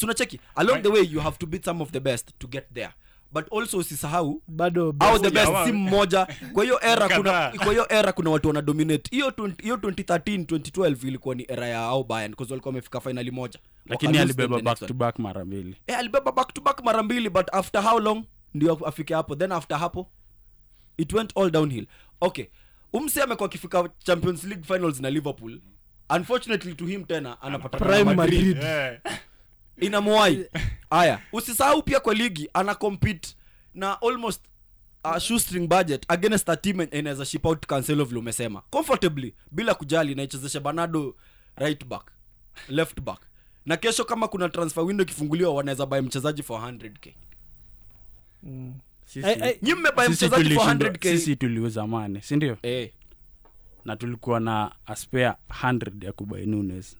So na cheki along the way you have to beat some of the best to get there. But also usisahau bado au the best team moja. Kwa hiyo era kuna watu wana dominate. Hiyo 2013 2012 ilikuwa ni era ya au Bayern because walikuwa wamefika finali moja. Lakini alibeba back to back mara mbili. Alibeba back to back mara mbili but after how long ndio afike hapo? Then after hapo it went all downhill. Okay. Umseme kwa kifika Champions League finals na Liverpool. Unfortunately to him tena anapata Prime Madrid. Yeah. Inamwai. Haya, usisahau pia kwa ligi ana compete na almost a shoestring budget against a team inaweza ship out Cancelo vile umesema. Comfortably bila kujali na ichezesha Bernardo right back, left back. Na kesho kama kuna transfer window kifunguliwa wanaweza buy mchezaji for 100k. Nyinyi mmebuy mchezaji for 100k. Sisi tuliuza Mane, si ndio? Na tulikuwa na a spare 100 ya kubai Nunes.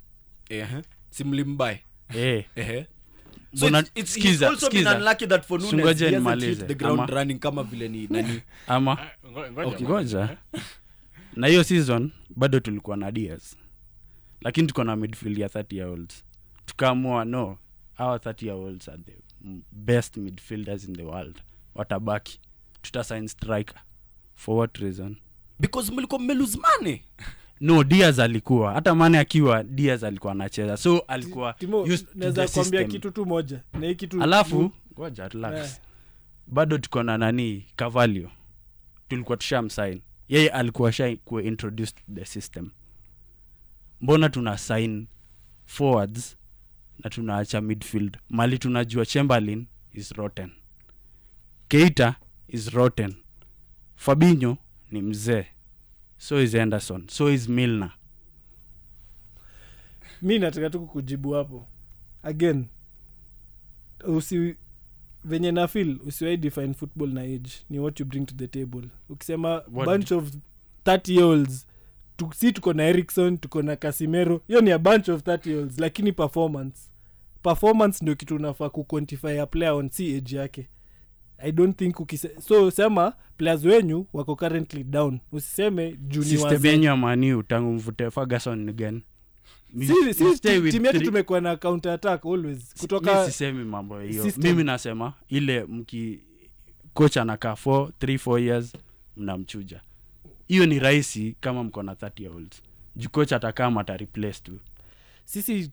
Simlimbai. So it's also been unlucky that for Nunes he hasn't hit the ground running kama vile ni nani. Ama ngoja. Na hiyo season bado tulikuwa na Diaz. Lakini tuko na midfield ya 30-year-olds. Tukaamua no, our 30-year-olds are the best midfielders in the world. Watabaki. Tutasign striker. For what reason? Because mlikuwa mmelose money. No, Diaz alikuwa. Hata Mane akiwa Diaz alikuwa anacheza. So alikuwa used to the system. Nakwambia kitu tu moja. Na hiki kitu alafu ngoja relax. Bado tuko na nani? Cavallo. Tulikuwa tushamsign. Yeye alikuwa shy ku introduce the system. Mbona tuna sign forwards na tunaacha midfield? Mali tunajua Chamberlain is rotten. Keita is rotten. Fabinho ni mzee. So is Anderson. So is Milner. Mimi nataka tu kukujibu hapo. Again, venye na feel usiwai define football na age, ni what you bring to the table. Ukisema what? Bunch of 30-year-olds, si tuko na Eriksson, tuko na Casemiro, hiyo ni a bunch of 30-year-olds, lakini performance ndio kitu unafaa ku quantify a player on si age yake. I don't think so sema players wenyu wako currently down. Usiseme junior wazee. System yenyu amani utangu mvute Ferguson again. Timu yetu tumekuwa na counter attack always kutoka. Mimi sisemi mambo hiyo. Mimi nasema ile coach anakaa 3-4 years mnamchuja. Hiyo ni rahisi kama mko na 30-year-olds. Ju coach atakaa mata replace tu. Sisi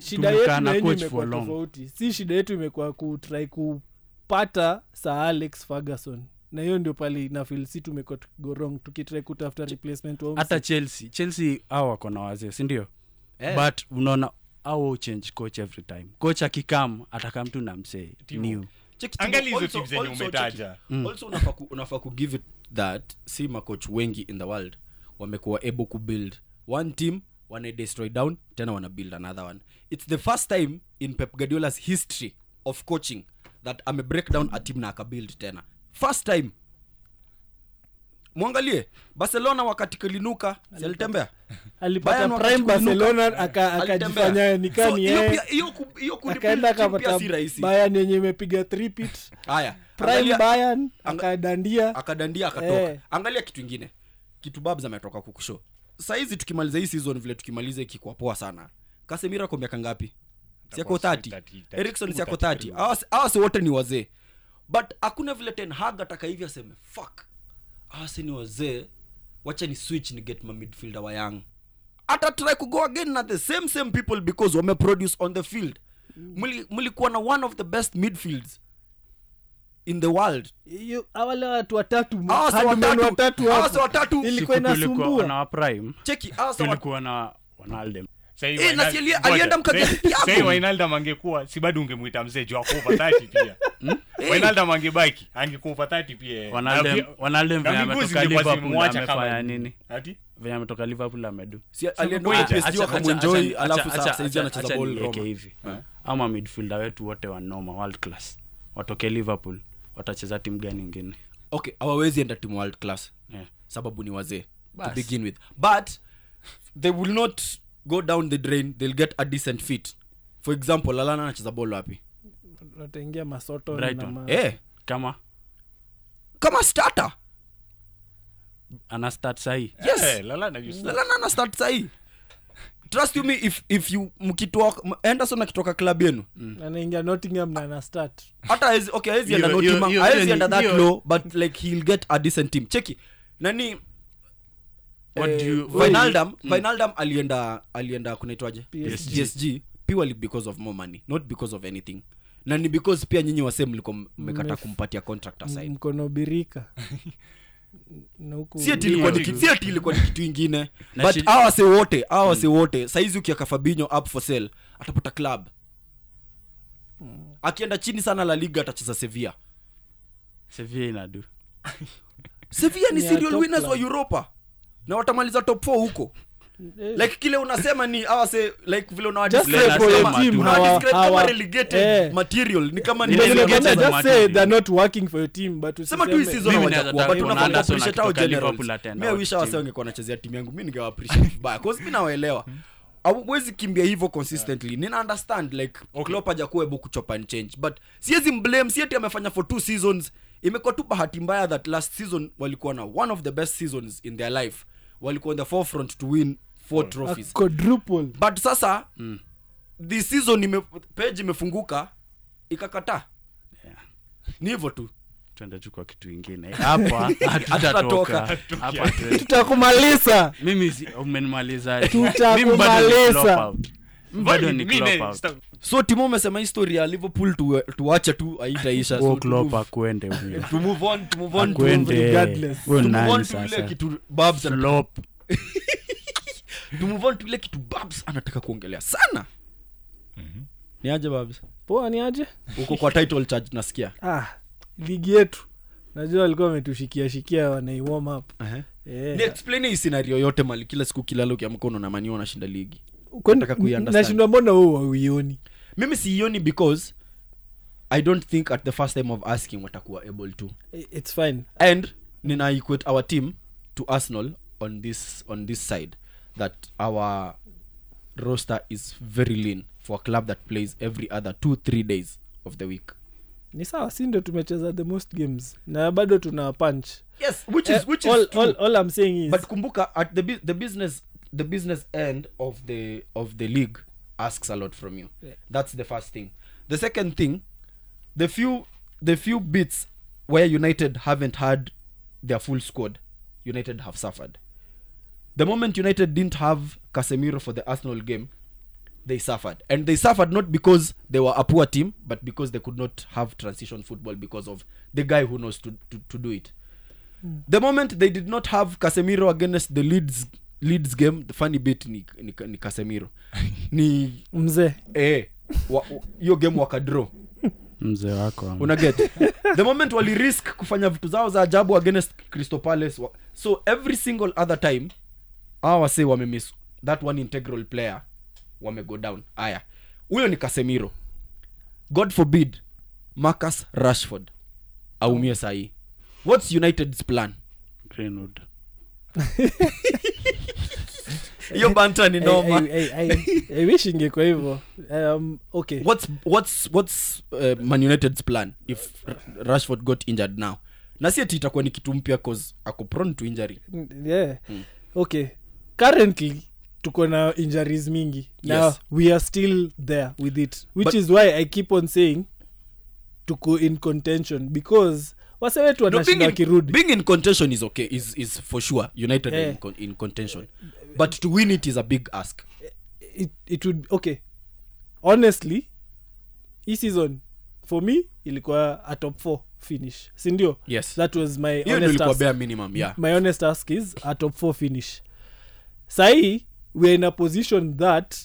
shida yetu na coach for long. Sisi shida yetu imekuwa ku try ku pata Sir Alex Ferguson. Na hiyo ndio pali na feel si tumeko go wrong tukitry kutafuta replacement wao. Hata Chelsea hao wako na wazee, si ndio? Yeah. But unaona hao change coach every time. Coach akikam atakam tu na msee new. Angalia hizo tips zenye umetaja. Also unafaa ku give it that si ma coach wengi in the world wamekuwa able ku build one team, wana destroy down, tena wana build another one. It's the first time in Pep Guardiola's history of coaching that ame break down a team na akabuild tena. First time. Mwangalie Barcelona wakati kilinuka alitembea. Alipata prime Barcelona akajifanya nikani yeye. Hiyo kulipia si rahisi. Bayern yenye imepiga three pit. Haya. Prime Bayern akadandia akatoka. Angalia kitu kingine. Kitu babs ametoka kukusho. Saizi tukimaliza hii season vile tukimaliza ikikuwa poa sana. Casemiro kwa miaka ngapi? Siako 30. Eriksson siako 30. Hao wote ni wazee. But hakuna vile Ten Hag atakaivyo aseme fuck. Hao ni wazee. Wacha ni switch ni get my midfielder wa young. Ata try to go again na the same people because wame produce on the field. Mulikuwa na one of the best midfields in the world. Awala watu watatu. Hao watatu. Ilikuwa inasumbua na prime. Cheki hao tulikuwa na Ronaldo. Sasa Wijnaldum angekuwa si bado ungemuita mzee juu akofa 30 pia. Wijnaldum angebaki, angekufa 30 pia. Wijnaldum ametoka Liverpool amefanya nini? Ati? Vile ametoka Liverpool amedu. Si alienda PSG akaenjoy alafu sasa hizi anacheza ball Roma hivi. Ama midfielder wetu wote wa normal world class. Watoke Liverpool, watacheza timu gani nyingine? Okay, hawawezi enda timu world class. Sababu ni wazee to begin with. But they will not go down the drain, they'll get a decent fit. For example, Lallana anacheza ball wapi? Ataingia Masoto na kama starter. Ana start sahi. Yes, Lallana ana start sahi. Trust you me, if you mkitoka Henderson akitoka club yenu, anaingia Nottingham na ana start. Hata hizi ana Nottingham, hizi under that low, but like he'll get a decent team. Cheki. Wijnaldum alienda kunaitwaje PSG purely because of more money, not because of anything. Na ni because pia nyinyi wase mliko mmekata kumpatia contract aside. Mkono birika. Na huko si ati ilikuwa ni kitu kingine. But hawa wote saizi ukiaka Fabinho up for sale atapata club. Akienda chini sana La Liga atacheza Sevilla. Sevilla inadu. Sevilla ni serial winners wa Europa. Na watamaliza top 4 huko. Like kile unasema ni awase like vile unawadescribe kama relegated material. Ni kama ni relegated. Just say they're not working for your team. But sema tu season watakuwa. But unafaa appreciate au general. Mimi wish awase wangekuwa wanachezea timu yangu. Mimi ningewa appreciate vibaya. Cause mimi naelewa. Hauwezi kimbia hivyo consistently. Nina understand like Klopp hajakuwa able kuchop and change. But siwezi blame, si eti amefanya for 2 seasons. Imekuwa tu bahati mbaya that last season walikuwa na one of the best seasons in their life. Walikuwa on the forefront to win 4 trophies. A quadruple. But sasa, this season page imefunguka, ikakata. Yeah. Ni hivyo tu. Tuenda tu kwa kitu ingine. Hapa, hatutatoka. Hapa, tutakumaliza. Mimi umenimaliza. Tutakumaliza. Bado ni Klopp out. So Timo umesema history ya Liverpool tuache tu aitaisha. So Klopp akuende huyo. To move on regardless. To move on to ile kitu Babs anataka kuongelea sana. Ni aje Babs? Poa ni aje? Uko kwa title charge nasikia. Ligi yetu. Najua walikuwa wametushikia wanai warm up. Ni explain hii scenario yote mali kila siku kila leo ya mkono na maniona shinda ligi. Nataka kuiunderstand. Nashindwa mbona wewe huioni. Mimi siioni because I don't think at the first time of asking watakuwa able to. It's fine. And nina equate our team to Arsenal on this side, that our roster is very lean for a club that plays every other 2-3 days of the week. Ni sawa, si ndio tumecheza the most games na bado tuna punch. Yes, which is all I'm saying is, but kumbuka at the business end of the league asks a lot from you. Yeah. That's the first thing. The second thing, the few bits where United haven't had their full squad, United have suffered. The moment United didn't have Casemiro for the Arsenal game, they suffered. And they suffered not because they were a poor team, but because they could not have transition football because of the guy who knows to do it. Mm. The moment they did not have Casemiro against the Leeds game, the funny bit ni Casemiro. Ni mzee. Hiyo game wakadraw. Mzee wako. Una get? The moment wali risk kufanya vitu zao za ajabu against Crystal Palace. So every single other time, awa say wame miss that one integral player, wame go down. Aya, huyo ni Casemiro. God forbid Marcus Rashford aumie sahi. What's United's plan? Greenwood. Yo banter ni noma. I wish ingekuwa hivyo. Okay. What's Man United's plan if Rashford got injured now? Na si itakuwa ni kitu mpya cause ako prone to injury. Yeah. Hmm. Okay. Currently tuko na injuries mingi. Now yes, we are still there with it, which is why I keep on saying tuko in contention, because wasewe tu wanashinda kirudi. Being in contention is okay, is for sure. United are in contention. But to win it is a big ask. It would, okay. Honestly, this season for me ilikuwa a top 4 finish. Sindio? Yes. That was my honest task. Bare minimum, yeah. My honest task is a top 4 finish. Sahi, we're in a position that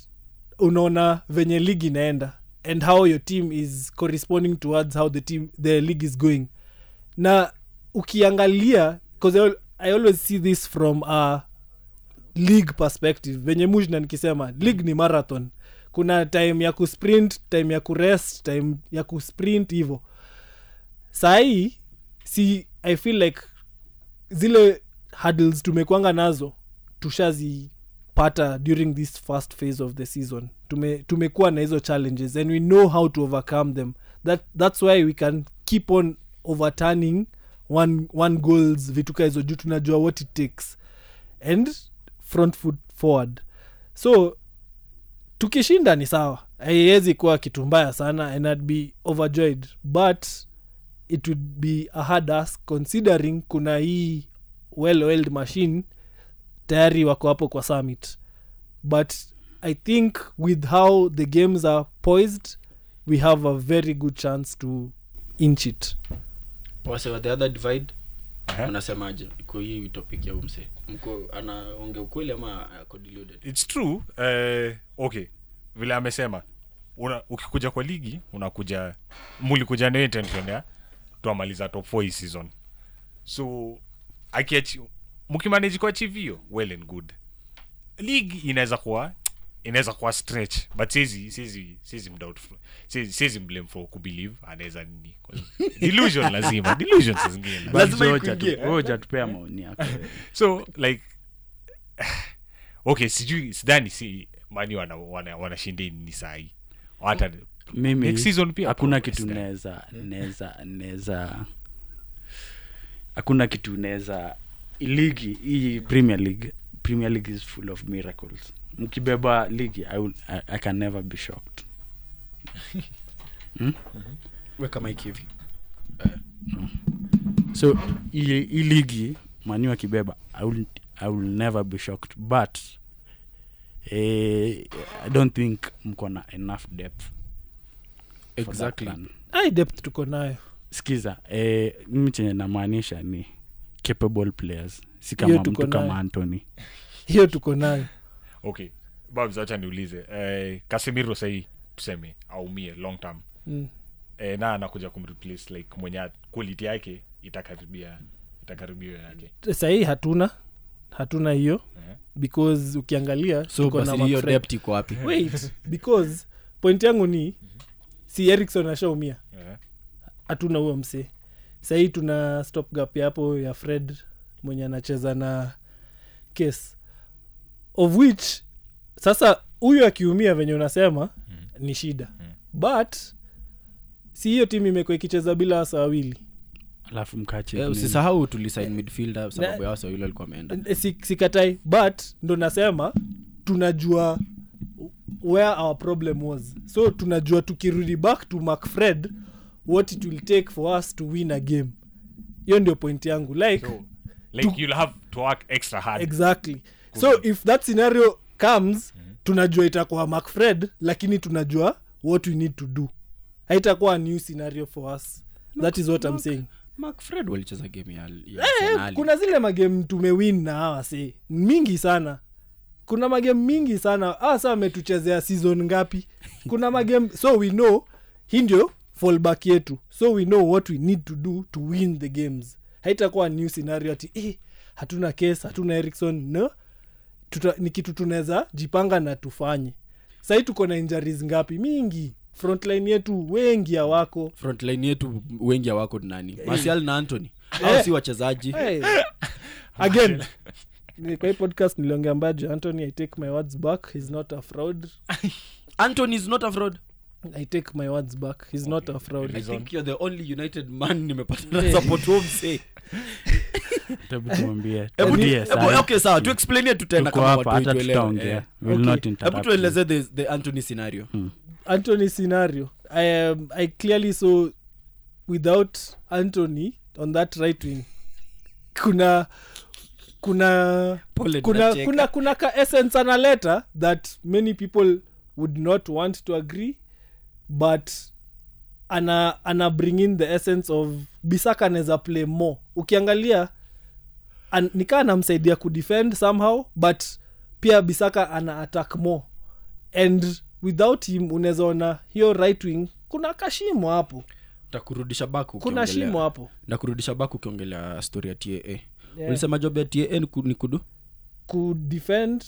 unaona venye league inaenda and how your team is corresponding towards how the league is going. Na ukiangalia, because I always see this from a league perspective. Venye mujna nikisema, league ni marathon. Kuna time ya kusprint, time ya kurest, time ya kusprint, hivyo. Sahi, see, I feel like zile hurdles tumekuanga nazo tushazi pata during this first phase of the season. Tumekuwa na hizo challenges and we know how to overcome them. That's why we can keep on overturning one goals vituka hizo juu tunajua what it takes and front foot forward. So tukishinda ni sawa, haiwezi kuwa kitu mbaya sana and I'd be overjoyed, but it would be a hard ask considering kuna hii well-oiled machine tayari wako hapo kwa summit. But I think with how the games are poised, we have a very good chance to inch it. Wase the other divide, unasemaje iko hii topic ya umse mko anaongea ukweli ama ako deluded? It's true. Okay, vile amesema, ukikuja kwa ligi unakuja mlikuja na intention ya tuamaliza top 4 hii season, so akiachi mkimanage kwa chivio well and good. League inaweza kuwa stretch, but says him doubt, says him blame for kubelieve anaweza nini, delusion lazima delusions zingine lazima ikuingie. Ngoja tupea maoni yako. So like okay, sijui sidani si mani wanashinda nini sahi hata mimi next season pia hakuna kitu naweza hakuna kitu naweza. Ligi hii Premier League is full of miracles. Mkibeba ligi I can never be shocked. Weka mic hivi. So hii ligi Manu akibeba I will never be shocked, but I don't think mko na enough depth. Exactly. I depth tuko nayo. Sikiza, mimi chenye namaanisha ni capable players, si kama mtu kama Anthony. Hiyo tuko nayo. Okay, Babs acha niulize. Casemiro sahi tuseme aumie long term. Na anakuja kumreplace like mwenye quality yake itakaribia yake. Sahi hatuna hiyo. Because ukiangalia so tuko na hiyo depth iko wapi? Wait, because point yangu ni si Erickson ashaumia. Hatuna huyo msee. Sasa hii tuna stop gap hapo ya Fred mwenye anacheza na Case. Of which sasa huyo akiumia venye unasema ni shida. But si hiyo timu imekuwa ikicheza bila Asawili. Alafu mkache. Usisahau tulisign midfielder sababu yao yule alikuwa ameenda. Sikatai but ndo nasema tunajua where our problem was. So tunajua tukirudi back to McFred what it will take for us to win a game. Hiyo ndio point yangu. Like you'll have to work extra hard. Exactly. Cool. So if that scenario comes tunajua itakuwa McFred lakini tunajua what we need to do. Haitakuwa a new scenario for us. That is what I'm saying. McFred walicheza game ya finali. Kuna zile magame tumewin na hawa see. Mingi sana. Kuna magame mingi sana. Sasa ametuchezea season ngapi? Kuna magame so we know hii ndio fallback yetu. So we know what we need to do to win the games. Haitakuwa new scenario ati hatuna Case, hatuna Erickson. No. Ni kitu tunaweza jipanga na tufanye. Sasa tuko na injuries ngapi? Mingi. Frontline yetu wengi hawako. Nani? Martial na Anthony. Hao si wachezaji. Again. Ni kwa podcast niliongea mbaya Anthony, I take my words back. He's not a fraud. Anthony is not a fraud. I take my words back. He's not a fraud. I think you're the only United man nimepata support home say. Tutamwambia. Okay sawa, to explain it tena kama watu tuelewe. We'll not interrupt. Hebu tueleze the Anthony scenario. Anthony scenario. I clearly saw without Anthony on that right wing. Kuna ka essence analeta that many people would not want to agree, but ana bring in the essence of Bisaka neza play more. Ukiangalia nika namsaidia ku defend somehow, but pia Bisaka ana attack more. And without him unazaona hiyo right wing kuna kashimo hapo. Takurudisha back ukiongelea. Kuna shimo hapo. Na kurudisha back ukiongelea story ya TAA. Ulisema job ya TAA ni ku defend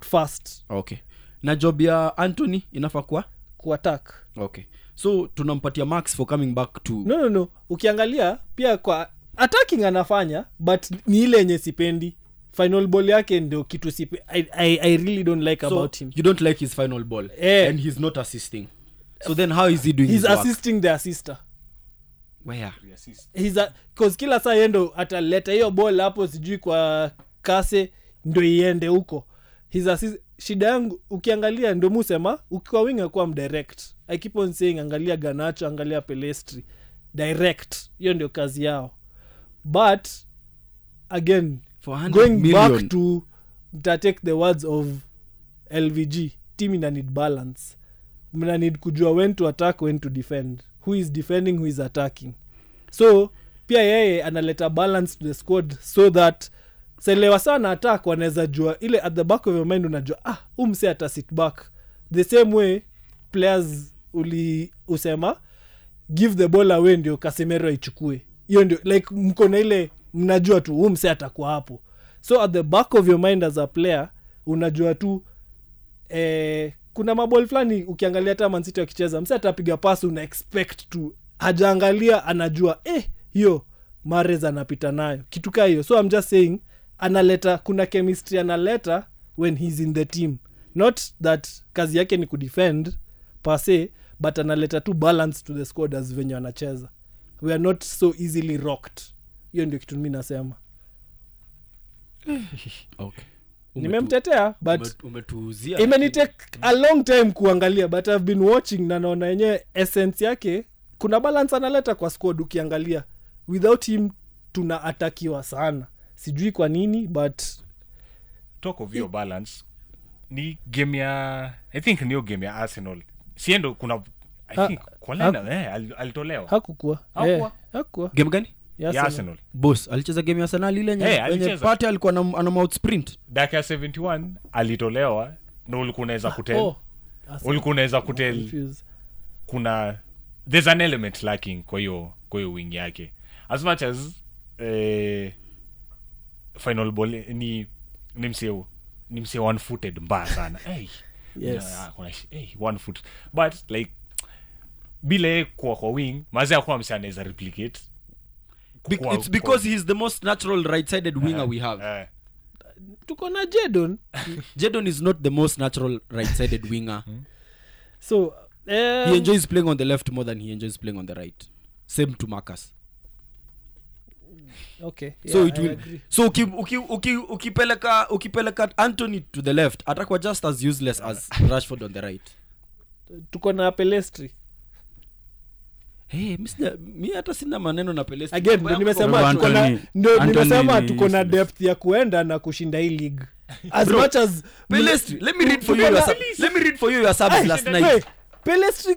fast. Okay. Na job ya Anthony inafaa ku attack. Okay. So tunampatia marks for coming back to No. Ukiangalia pia kwa attacking anafanya but ni ile yenye sipendi. Final ball yake ndio kitu sipi. I really don't like so about him. You don't like his final ball and he's not assisting. So then how is he doing his work? He's assisting the assister. Where? He's cause kila saa yendo ataleta hiyo ball hapo sijui kwa Kase ndio iende huko. He's assist shida yangu ukiangalia ndio musema ukiwa winga kwa mdirect. I keep on saying angalia Ganacho, angalia Pelestri. Direct. Hiyo ndio kazi yao. But again going million. Back to take the words of LVG, team ina need balance. Mna need kujua when to attack, when to defend. Who is defending, who is attacking. So, pia yeye analeta balance to the squad so that selewa sana attack wanaweza jua ile at the back of your mind unajua mse ata sit back. The same way players usema give the ball away ndio Casemiro ichukue. Hiyo ndio like mko na ile mnajua tu mse atakuwa hapo. So at the back of your mind as a player unajua tu kuna maball flani ukiangalia hata Man City wakicheza mse atapiga pass una expect tu hajaangalia anajua hiyo Mahrez anapita nayo kitu kama hiyo. So I'm just saying analeta kuna chemistry analeta when he's in the team, not that kazi yake ni ku defend per se but analeta tu balance to the squad as venye anacheza. We are not so easily rocked. Hiyo ndio kitu mimi nasema. Okay. Nimemtetea but umetuzia. Imenitake a long time kuangalia but I've been watching na naona yenyewe essence yake kuna balance analeta kwa squad ukiangalia. Without him tunaatakiwa sana. Sijui kwa nini but talk of your balance ni game ya I think ni game ya Arsenal. Siendo kuna I think alitolewa. Hakukuwa. Game gani? Ya Arsenal. Boss, alicheza game ya Arsenal ile yenye Partey alikuwa ana mouth sprint. Dakika 71 alitolewa na ulikunaweza kutel. Ulikunaweza kutel. Kuna there's an element lacking kwa hiyo wing yake. As much as final ball ni mseo one footed mbaya sana. Yes. Kuna one foot. But like Bile kwa wing, mazia kwa msana is a replicate. It's because he's the most natural right-sided winger we have. Tukona Jadon. Jadon is not the most natural right-sided winger. So he enjoys playing on the left more than he enjoys playing on the right. Same to Marcus. Okay. Yeah, so it will. So ukipeleka Anthony to the left, atakuwa just as useless as Rashford on the right. Tukona Pelestri. Hey, Mr. Mi hata sina maneno na Pelestri. Again, nimesema tukona depth ya kuenda na kushinda hii league. As bro, much as Pelestri, let me read for you your subs last night. Hey. Pelestri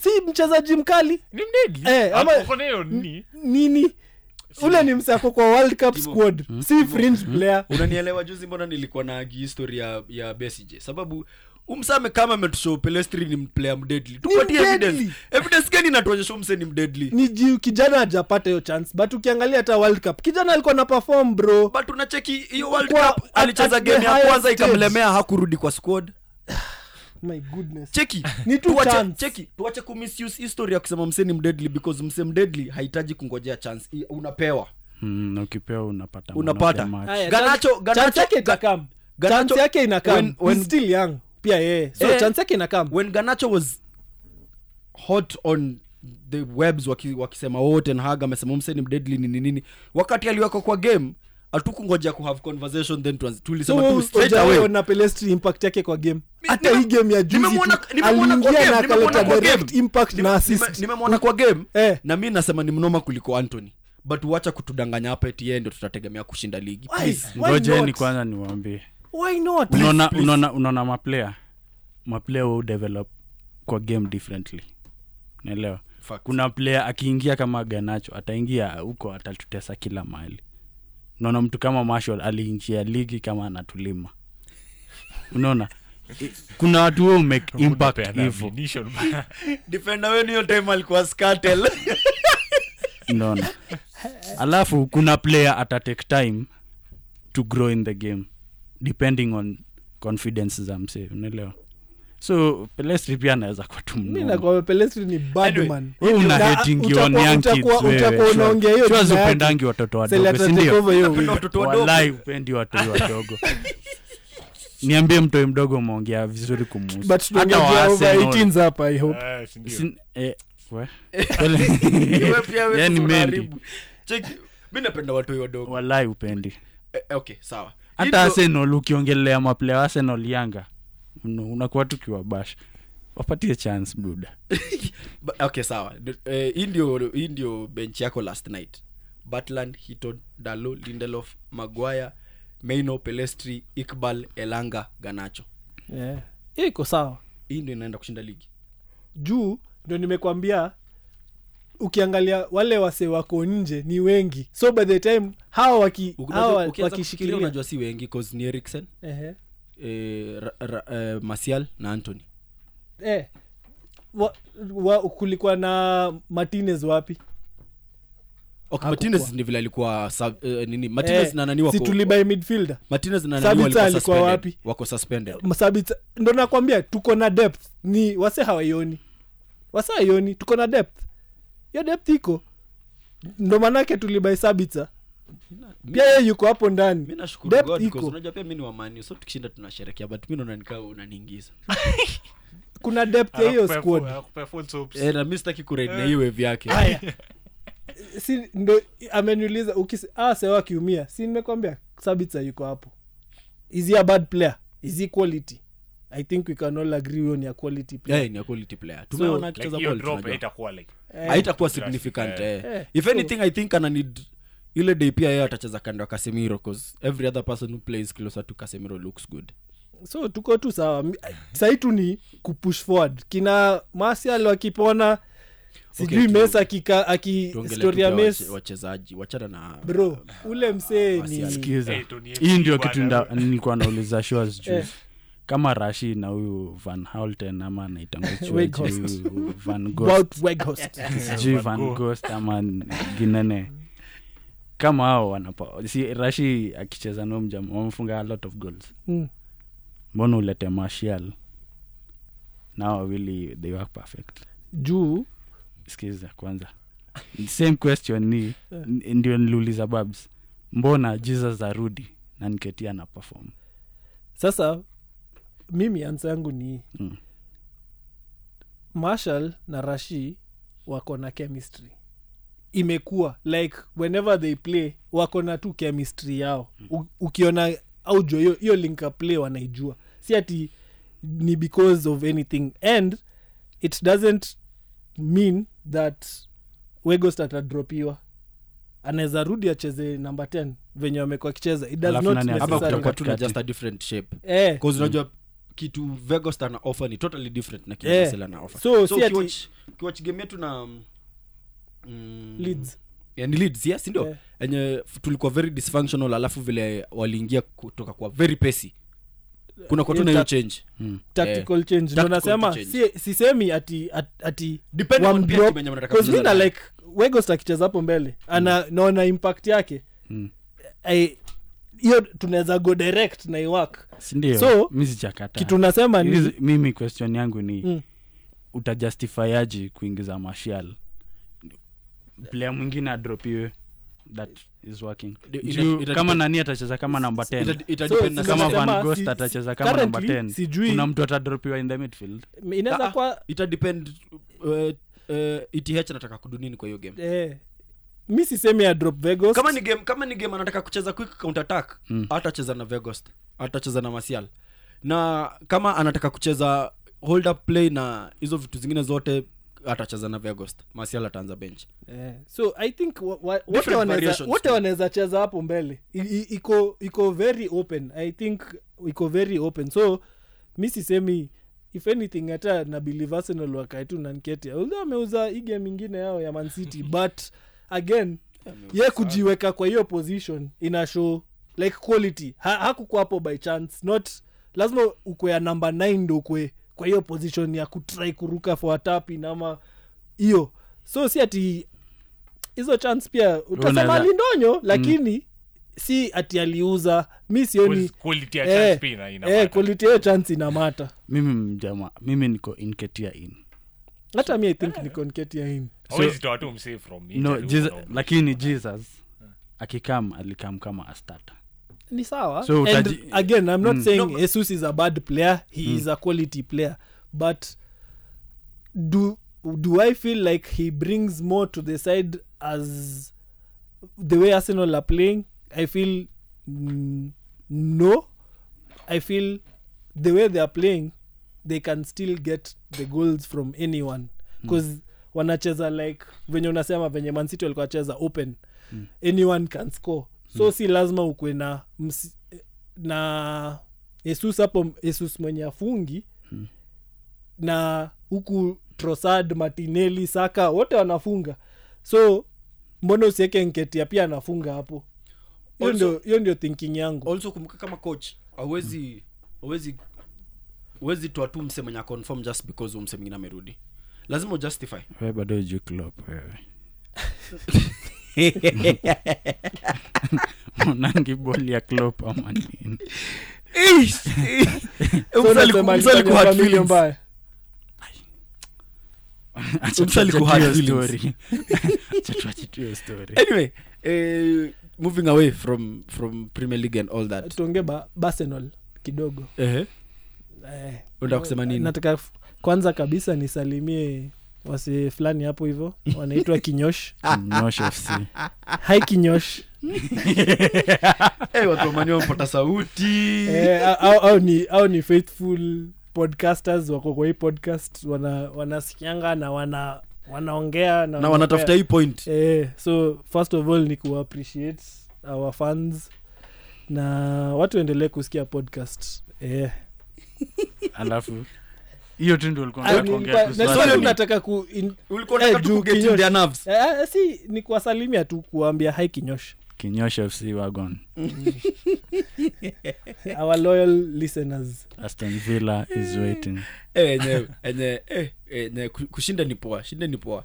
si mchezaji mkali. Ni mnegi. Ama ukonayo nini? Ule ni msako kwa World Cup squad. Si fringe player. Unanielewa juzi mbona nilikuwa na history ya Besije. Sababu umsame kama metushow Pelestri ni player mdeadly. Tupatie evidence. Evidence gani inatuonyesha umse ni mdeadly? Ni kijana hajapata hiyo chance. But ukiangalia hata World Cup, kijana alikuwa na perform bro. But unacheki hiyo World Cup alicheza game ya kwanza ikamlemea hakurudi kwa squad. My goodness. Cheki. Ni tu chance. Cheki. Tuache kumisuse history ya kusema mseni mdeadly because mseni mdeadly haitaji kungojea chance. Unapewa. Ukipewa unapata. Chance yake inakam. When still young. Pia yeye. So chance yake inakam. When Garnacho was hot on the webs wakisema Ten Hag amesema mseni mdeadly ni nini. Wakati aliwako kwa game, atukungoja ku have conversation then tulisema tu straight away na Pelestri impact yake kwa game. Hata hii game ya juzi nimeona kwa game impact na assist nimeona kwa game na mimi nasema ni mnoma kuliko Anthony. But wacha kutudanganya hapa eti yeye ndio tutategemea kushinda ligi. Ngojeni kwanza niwaambie. Why not? Unaona ma player will develop kwa game differently. Naelewa. Kuna player akiingia kama Garnacho ataingia huko atatutesa kila mahali. Unaona mtu kama Marshall aliingia ligi kama anatulima. Unaona kuna watu who make impact hivyo. Defender wenu hiyo time alikuwa Scartel. Unaona. Alafu kuna player ata take time to grow in the game depending on confidence za mse, unaelewa. So Pelestri pia anaweza kwa tu mimi na kwa Pelestri ni bad man. Wewe una hating on young kids. Utakuwa unaongea hiyo. Sio upendangi watoto wadogo, si ndio? Unapenda watoto wadogo. Wallahi upendi watoto wadogo. Niambie mtoto mdogo umeongea vizuri kumhusu. But hata over 18s hapa I hope. Wewe. Wewe pia wewe unaharibu. Check. Mimi napenda watoto wadogo. Wallahi upendi. Okay, sawa. Hata Arsenal ukiongelea maplayer wa Arsenal Yanga. No, unakuwa tu kiwabash. Wapatie chance buda. Okay, sawa. Indio bench yako last night. Butland, Hito, Dalo, Lindelof, Maguire, Maino, Pelestri, Iqbal, Elanga, Garnacho. Iko sawa. Indio inaenda kushinda ligi. Juu ndio nimekwambia ukiangalia wale wase wako nje ni wengi. So by the time hao wakishikilia unajua si wengi cause ni Eriksen. Martial na Anthony. Kulikuwa na Martinez wapi? Okay, Martinez ni vile alikuwa nini? Martinez na nani wako? Si tulibai midfielder. Martinez na nani walikuwa wapi? Wako suspended. Masabit ndio nakwambia tuko na depth. Ni wase hawaioni. Tuko na depth. Hiyo depth iko. Ndio maana yake tulibai Sabitza. Pia yuko hapo ndani. Mimi nashukuru God because unajua pia mimi ni wa Man, so tukishinda tunasherehekea but mimi naona nikaa unaniingiza. Kuna depth ya hiyo squad. Na mimi sitaki kuride na hiyo wave yake. Si ndo ameniuliza sewa kiumia. Si nimekwambia Sabitza yuko hapo. Is he a bad player? Is he quality? I think we can all agree on your quality player. Ni a quality player. Tumeona akicheza ball. Drop haitakuwa like. Haitakuwa significant. If anything I think ana need ile day pia yeye atacheza kando ya Casemiro cause every other person who plays closer to Casemiro looks good. So tuko tu sawa. Sasa tu ni kupush forward. Kina Martial wakipona sijui Messi story ya Messi wachezaji wachana na bro ule msee ni sikiza. Hii ndio kitu nilikuwa nauliza shows juice. Kama Rashid na huyu Van Houten ama anaitangwa huyu Van Ghost. Van Ghost ama Ginene. Kama hao wanapo si Rashi akicheza nao mjamaa wamfunga a lot of goals. Mbona ulete Martial? Now really they work perfect. Juu Sikiza kwanza. Same question ni ndio niuliza Babs. Mbona Jesus arudi na Nketiah anaperform? Sasa mimi answer yangu ni Marshall na Rashi wako na chemistry. Imekuwa like whenever they play wako na tu chemistry yao. Ukiona audio hiyo link up play wanaijua. Si ati ni because of anything, and it doesn't mean that Wego started dropiwa. Anaweza rudi acheze number 10 venye wamekuwa akicheza. It does not necessarily have just a different shape. Because unajua kitu Wego start na offer ni totally different na kitu Marcelo na offer. So kiwatch game yetu na Leeds. Yani Leeds, yes ndio. Enye tulikuwa very dysfunctional alafu vile waliingia kutoka kwa very pacey. Kuna kwa tuna change. Tactical change. Ndio nasema sisemi ati depend on pia kimenye mnataka. Cuz mina like Wego sta kicheza hapo mbele. Naona impact yake. Hiyo tunaweza go direct na iwork. Ndio. So mimi sijakata. Kitu tunasema ni mimi question yangu ni utajustify aje kuingiza Martial? Player mwingine adropiwe. That is working. Kama nani atacheza kama number 10? Itadepend na kama Van Ghost atacheza kama number 10. Kuna mtu atadropiwa in the midfield. Inaweza kwa itadepend ETH nataka kudunini kwa hiyo game. Mimi sisemi ya drop Vegas. Kama ni game anataka kucheza quick counter attack, atacheza na Vegas, atacheza na Martial. Na kama anataka kucheza hold up play na hizo vitu zingine zote atacheza na Vegas, Martial ataanza bench. So I think wote wanaweza cheza hapo mbele. Iko very open. I think iko very open. So mimi sisemi if anything hata na believe Arsenal wakaitu na Nketiah. Although ameuza hii game nyingine yao ya Man City but again yeye kujiweka kwa hiyo position ina show like quality. Hakukuwa hapo by chance. Not lazima ukwe number 9 ndio ukwe kwa hiyo position ya kutry kuruka for attack ama hiyo. So si ati hizo chance pia utasema Lindonyo lakini si ati aliuza. Mimi sioni quality ya chance pia ina matter. Quality ya chance ina matter. Mimi jamaa, mimi niko Nketiah in. Hata mimi I think niko Nketiah in. Always do to save from me. No, Jesus, lakini Jesus akikam alikam kama a starter. Ni sawa. So, again, I'm not saying Jesus is a bad player. He is a quality player. But do I feel like he brings more to the side as the way Arsenal are playing? I feel no. I feel the way they are playing, they can still get the goals from anyone. Because wanacheza like, venye unasema venye Man City walikuwa cheza open. Anyone can score. So si lazima ukwe na Jesus hapo, Jesus mwenye afungi na huku Trossard, Martinelli, Saka wote wanafunga. So mbona usiweke Nketiah pia anafunga hapo? Hiyo ndio thinking yangu. Also kumbuka kama coach hawezi tu atu msemenya confirm just because umsemenya amerudi. Lazima justify. Wewe bado you club wewe. Unangi boli ya Klopp ama nini? Usaliku hard feelings. Usaliku hard feelings. Anyway, moving away from Premier League and all that. Tuongee Arsenal kidogo. Unataka kusema nini? Nataka kwanza kabisa nisalimie wasi fulani hapo hivyo wanaitwa Kinyosh. Kinyosh FC. Hi Kinyosh. Watu wa Manyo mpata sauti. Au ni faithful podcasters wako kwa hii podcast, wanasikianga na wanaongea na wanatafuta hii point. So first of all ni ku appreciate our fans na watu endelee kusikia podcast. Alafu hiyo tu ndio ulikuwa unaongea kuhusu. Na sio unataka ku ulikuwa unataka to get in their nerves. Si ni kuwasalimia tu kuambia hi Kinyosh. Kinyosh FC wagon. Our loyal listeners. Aston Villa is waiting. Kushinda ni poa, shinda ni poa.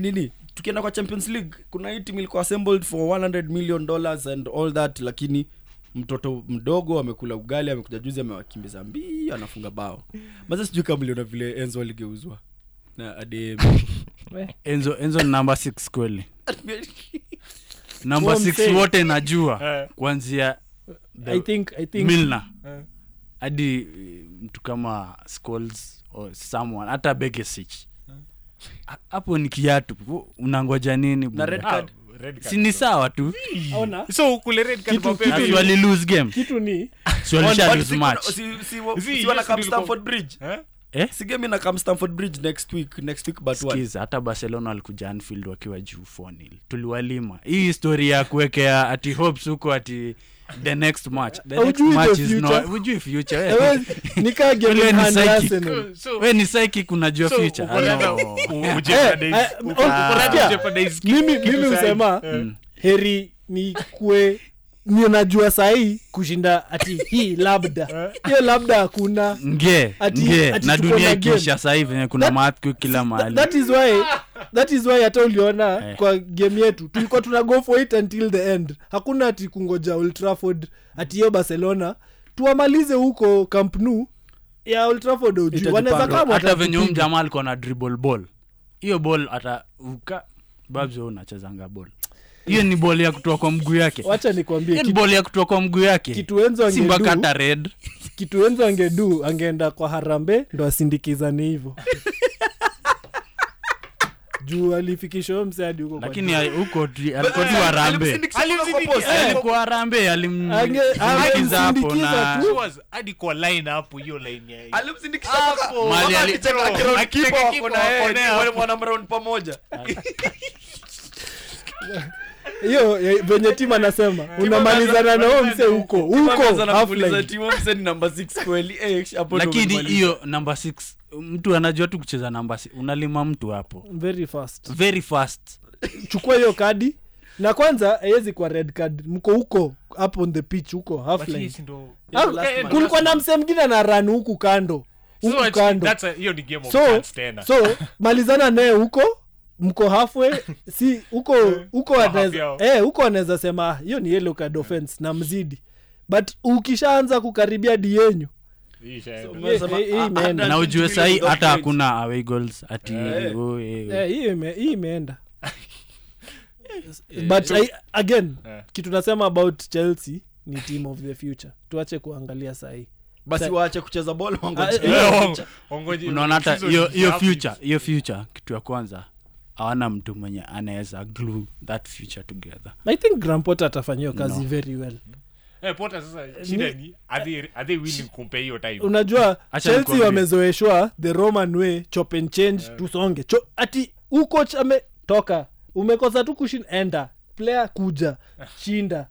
Nini? Tukienda kwa Champions League kuna hii team ilikuwa assembled for $100 million and all that, lakini mtoto mdogo amekula ugali, amekuja juzi amewakimbiza mbio anafunga bao. Maza sijui kama leo na vile Enzo aligeuzwa na ADM. Enzo number 6 kweli. Number 6 wote najua kuanzia I think Milner hadi mtu kama Scholes or someone hata Bekesic. Hapo ni kiatu unangoja nini bro? Na red card. Si ni sawa tu. Ona. So ukule red card kwa Pepe. You will lose game. Kitu ni so lose match. Si wana come Stamford Bridge. Eh? Si game ina come Stamford Bridge next week but what? Skiza hata Barcelona walikuja Anfield wakiwa juu 4-0. Tuliwalima. Hii historia ya kuwekea ati hopes huko ati the next match. The next match is not. Would you future? Nika game ni psychic. So when ni psychic unajua future. Jeopardy. Mimi usema heri ni kwe ni najua sahi kushinda ati hii labda. Hiyo labda hakuna. Nge. Na dunia ikisha sahi venye kuna mathku kila mahali. That is why hata uliona kwa game yetu tulikuwa tuna go for it until the end. Hakuna ati kungoja Old Trafford ati yo Barcelona tuamalize huko Camp Nou ya Old Trafford uju. Wanaweza kama hata venye mjamaa alikuwa na dribble ball. Hiyo ball ata uka Babs unachezanga ball. Hiyo ni ball ya kutoa kwa mguu yake. Wacha nikwambie kitu. Ni ball ya kutoa kwa mguu yake. Kitu Enzo angedu. Simba kata red. Kitu Enzo angedu angeenda kwa Harambe ndo asindikizane hivyo. Juu alifikisha mse hadi huko. Lakini huko alikuwa tu Harambe. Alikuwa Harambe alimsindikiza hapo na hadi kwa line hapo hiyo line yake. Alimsindikiza hapo. Mali alicheka kipo na yeye wale mwanamround pamoja. Yo venye timu anasema unamalizana nao mse huko half-line timu mse ni number 6 kweli hapo. Lakini hiyo number 6 mtu anajua tu kucheza number 6 unalima mtu hapo very fast. Chukua hiyo kadi na kwanza haiwezi kwa red card mko huko hapo on the pitch huko half-line kulikuwa na mse mwingine na run huku kando that's hiyo ni game of chance tena so malizana naye huko mko halfway si huko anaweza huko anaweza sema hiyo ni yellow card offense na mzidi but ukishaanza kukaribia dienyo na ujue sahi hata hakuna away goals ati hii imeenda but again kitu tunasema about Chelsea ni team of the future tuache kuangalia sahi basi waache kucheza ball wangoje unaona hata hiyo future kitu ya kwanza hawana mtu mwenye anaweza glue that future together. I think Graham Potter atafanyia kazi very well. Potter sasa shida ni are they willing kumpa hiyo time. Unajua Chelsea wamezoeshwa the Roman way chop and change tusonge. Ati huyu coach ametoka umekosa tu kushinda enda player kuja shinda.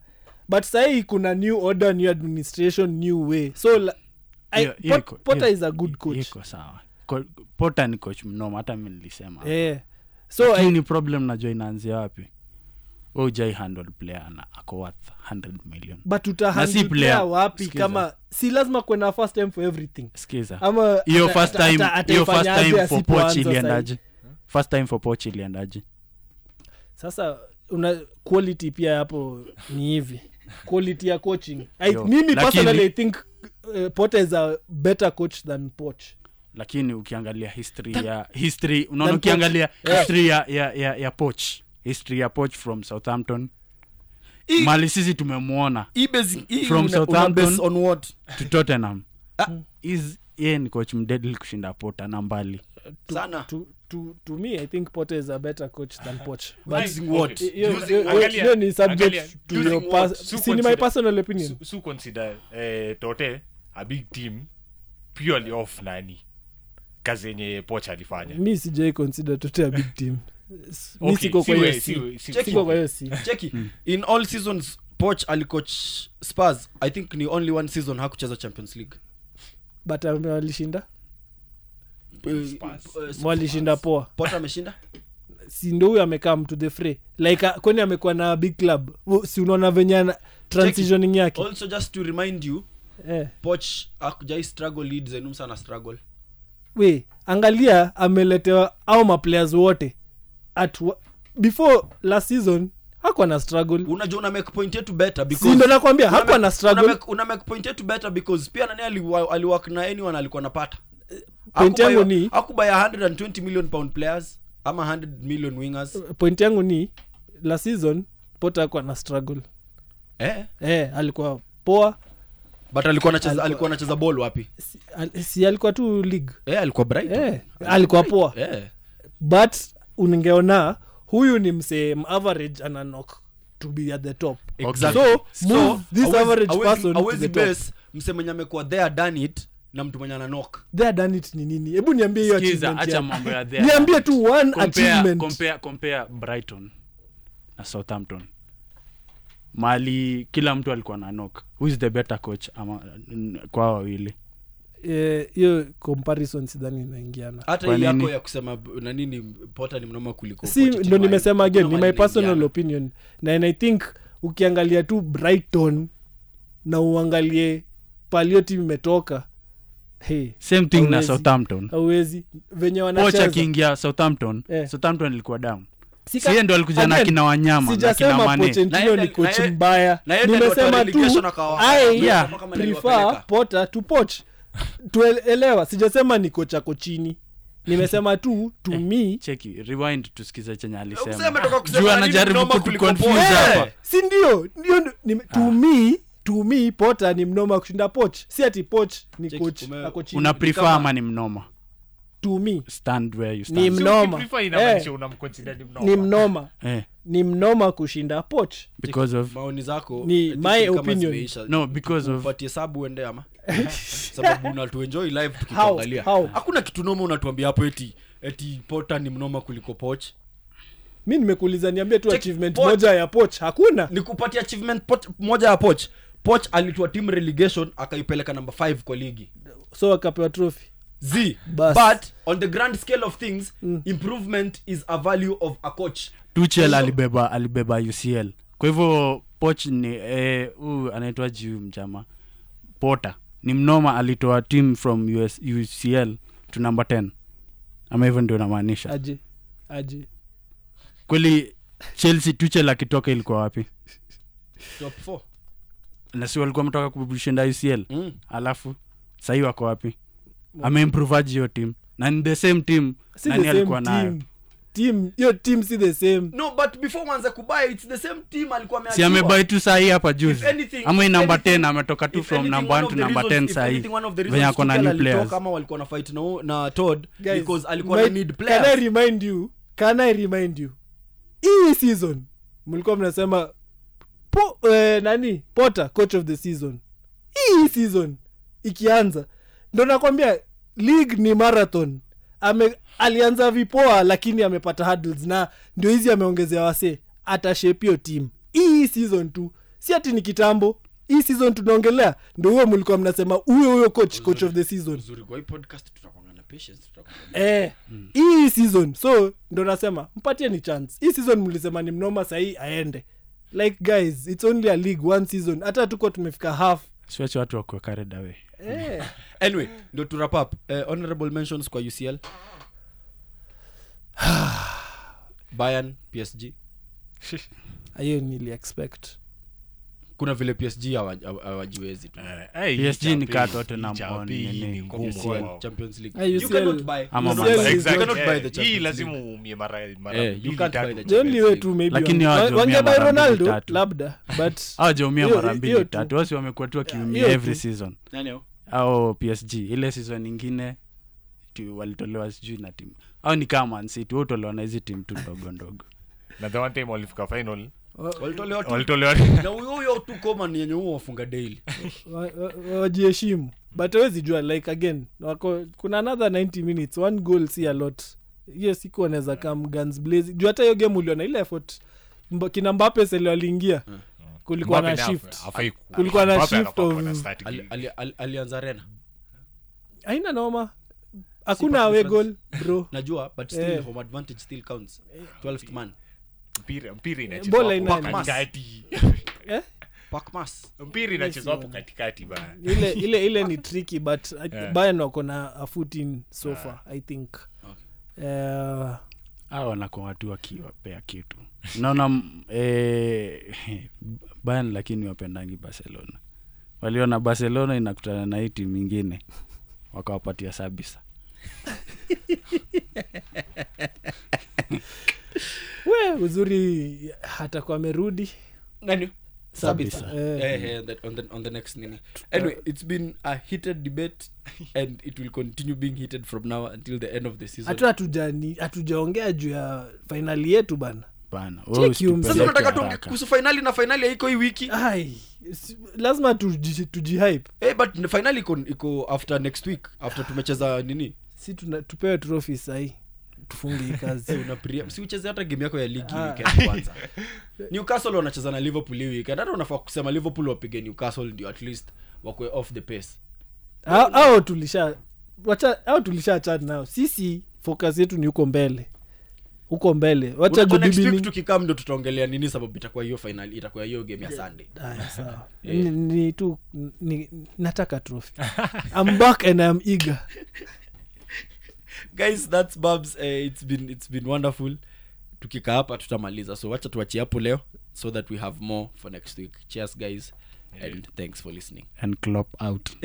But sasa kuna new order new administration new way. So Potter is a good coach. Iko sawa. Potter ni coach mnoma hata mimi nilisema. So any problem najua inaanzia wapi? Ojai handle player na ako worth 100 million. But utahandle wapi skiza. Kama si lazima kuwe na first time for everything. Sikiza. Ama your first time for Pochi liendaje? First time for Pochi liendaje? Sasa una quality pia hapo ni hivi. Quality ya coaching. Mimi personally I think Potter is a better coach than Poch. Lakini ukiangalia history unaona ukiangalia history ya Poch from Southampton mali sisi tumemwona from Southampton onward to Tottenham is yeye coach mdedil kushinda Potter na mbali sana to me I think Potter is a better coach than Poch but using what you need subject to your past in my personal opinion so consider Totte a big team purely off nani kazenye Poch alifanya. Mimi sijai consider Totte a big team. Mimi siko kwa hiyo si. Cheki in all seasons Poch alicoach Spurs. I think ni only one season hakucheza Champions League. But alishinda? Spurs. Walishinda poa. Potter ameshinda? Si ndio huyu amekaa mtu the fray. Like kwani amekuwa na big club. Si unaona venye transitioning yake. Also just to remind you Poch hakujai struggle leads enu sana struggle. We angalia ameletewa au ma players wote at before last season hakuwa na struggle. Unajua una make point yetu better because ndio nakwambia hakuwa na struggle. Una make point yetu better because pia nani aliwork na anyone alikuwa anapata. Point yangu ni hakubaya 120 million pound players ama 100 million wingers. Point yangu ni last season Potter alikuwa na struggle. Alikuwa poa but alikuwa anacheza ball wapi? Si alikuwa tu league. Alikuwa Brighton. Alikuwa poa. But ungeona huyu ni mse average ana knock to be at the top. Exactly. So this average person is the best. Msemenya amekuwa there done it na mtu mwenye ana knock. There done it ni nini? Hebu niambie hiyo achievement. Acha mambo ya there. Niambie tu one achievement. Compare Brighton na Southampton. Mali kila mtu alikuwa na knock. Who is the better coach ama kwa wawili? Hiyo comparison sidhani inaingiana. Hata ile yako ya kusema na nini Potter ni mnoma kuliko Potter. Si ndio nimesema again ni my personal opinion. Na I think ukiangalia tu Brighton na uangalie palio team imetoka. Same thing awezi. Na Southampton. Hauwezi venye wanacheza. Pocha kiingia Southampton. Southampton ilikuwa down. Sisi ndio alikuja na kina wanyama na kina Mane. Sijasema ni coach mbaya. Nimesema tu I prefer Potter to Poch. Tuelewa, sijasema ni kocha kochini. Nimesema tu to me. Cheki, rewind tusikize chenye alisema. Useme toka kusema. Jua anajaribu kuconfuse hapa. Si ndio? To me Potter ni mnoma kushinda Poch. Si ati Poch ni coach na kochini. Una prefer ama ni mnoma? To me, stand where you stand. Ni mnoma. Si prefer unamconsider ni mnoma. Ni mnoma. Ni mnoma kushinda Poch because of maoni zako. Ni my opinion. No, because of but hesabu ende ama sababu na to enjoy live tukiangalia. Hakuna kitu noma unatuambia hapo eti Potter ni mnoma kuliko Poch. Mimi nimekuuliza niambie tu achievement moja ya Poch. Hakuna. Nikupatia achievement moja ya Poch. Poch alitoa team relegation akaipeleka number 5 kwa ligi. So akapewa trophy. But on the grand scale of things, improvement is a value of a coach. Tuchel alibeba UCL. Kwa hivyo Poch ni anaitwa Jiu mjama. Potter ni mnoma alitoa team from UCL to number 10. Ama even ndio namaanisha. Aje. Kweli Chelsea Tuchel akitoka ilikuwa wapi? Top 4. Na si walikuwa mtoka kubishinda UCL. Alafu sasa hiyo wako wapi? Ameimproveaje hiyo team? Na ni the same team nani alikuwa nayo? Team, your team see the same. No, but before wanza kubai, it's the same team alikuwa ameachiwa. Si amebai tu sahi hapa juzi. Ama number 10 ametoka tu from number 1 to number 10 sahi. Venye ako na new players. Kama walikuwa na fight na Todd because alikuwa na need players. Can I remind you? Hii season mlikuwa mnasema Potter coach of the season. Hii season ikianza ndio nakwambia league ni marathon. Alianza vipoa lakini amepata hurdles na ndio hizi ameongezea wase atashepio team. Hii season 2 si ati ni kitambo. Hii season tunaongelea ndio huo mlikuwa mnasema huyo coach of the season. Nzuri kwa hii podcast tutakuwa na patience hii season. So ndio nasema mpatie ni chance. Hii season mlisema ni mnoma sahi aende. Like guys, it's only a league one season. Hata tuko tumefika half. Siwache watu wako carried away. Anyway, ndio to wrap up. Honorable mentions kwa UCL. Bayern, PSG. Ayo niliexpect. Kuna vile PSG hawajiwezi tu. PSG ni kato tu na mbona Champions League. You cannot buy. Exactly. You cannot buy the Champions. Hii lazima uumie mara. You can't buy the Champions. Only way to maybe. Lakini wange buy Ronaldo labda, but hawajaumia mara mbili tatu. Wao wamekuwa tu kiumia every season. Nani wao? Au PSG ile season nyingine walitolewa sijui na timu. Au ni kama Man City wote waliona hizi timu tu ndogo. Na the one time walifika final. Walitolewa. Na huyo tu koma ni yenye huo wafunga daily. Wajiheshimu. But hawezi jua like again. Kuna another 90 minutes, one goal see a lot. Yes, iko anaweza come guns blazing. Jua hata hiyo game uliona ile effort kina Mbappe sele aliingia. Kulikuwa na shift. Kulikuwa na shift of alianza arena. Haina noma. Hakuna away goal bro. Najua but still home advantage still counts. 12th man. Mpira inachezwa hapo katikati. Pakmas. Mpira inachezwa hapo katikati bana. Ile ni tricky but Bayern wako na a foot in so far I think. Hawa wanakuwa watu wakiwapea kitu. Naona Bayern lakini wapendangi Barcelona. Waliona Barcelona inakutana na hii timu nyingine. Wakawapatia sabisa. uzuri hata kwa merudi. Nani? Sabisa. On the next nini. Anyway, it's been a heated debate and it will continue being heated from now until the end of the season. Hatujaongea juu ya finali yetu bana. Bana. Sasa tunataka tuongee kuhusu finali na finali iko hii wiki. Ai. Lazima tujihype. But finali iko after next week, after tumecheza nini? Si tupewe trophies sahi. Tufunge kazi unapiria si ucheze hata game yako ya ligi weekend kwanza. Newcastle wanacheza na Liverpool weekend. Hata unafaa kusema Liverpool wapige Newcastle ndio at least wakwe off the pace. Hao tulisha chat nao. Sisi focus yetu ni huko mbele. Huko mbele. Wacha next week tukikam ndo tutaongelea nini sababu itakuwa hiyo final, itakuwa hiyo game ya Sunday. Sawa. Nataka trophy. I'm back and I'm eager. Guys, that's Babs. It's been wonderful. Tukika hapa tutamaliza. So wacha tuachie hapo leo so that we have more for next week. Cheers guys and thanks for listening. And Klopp out.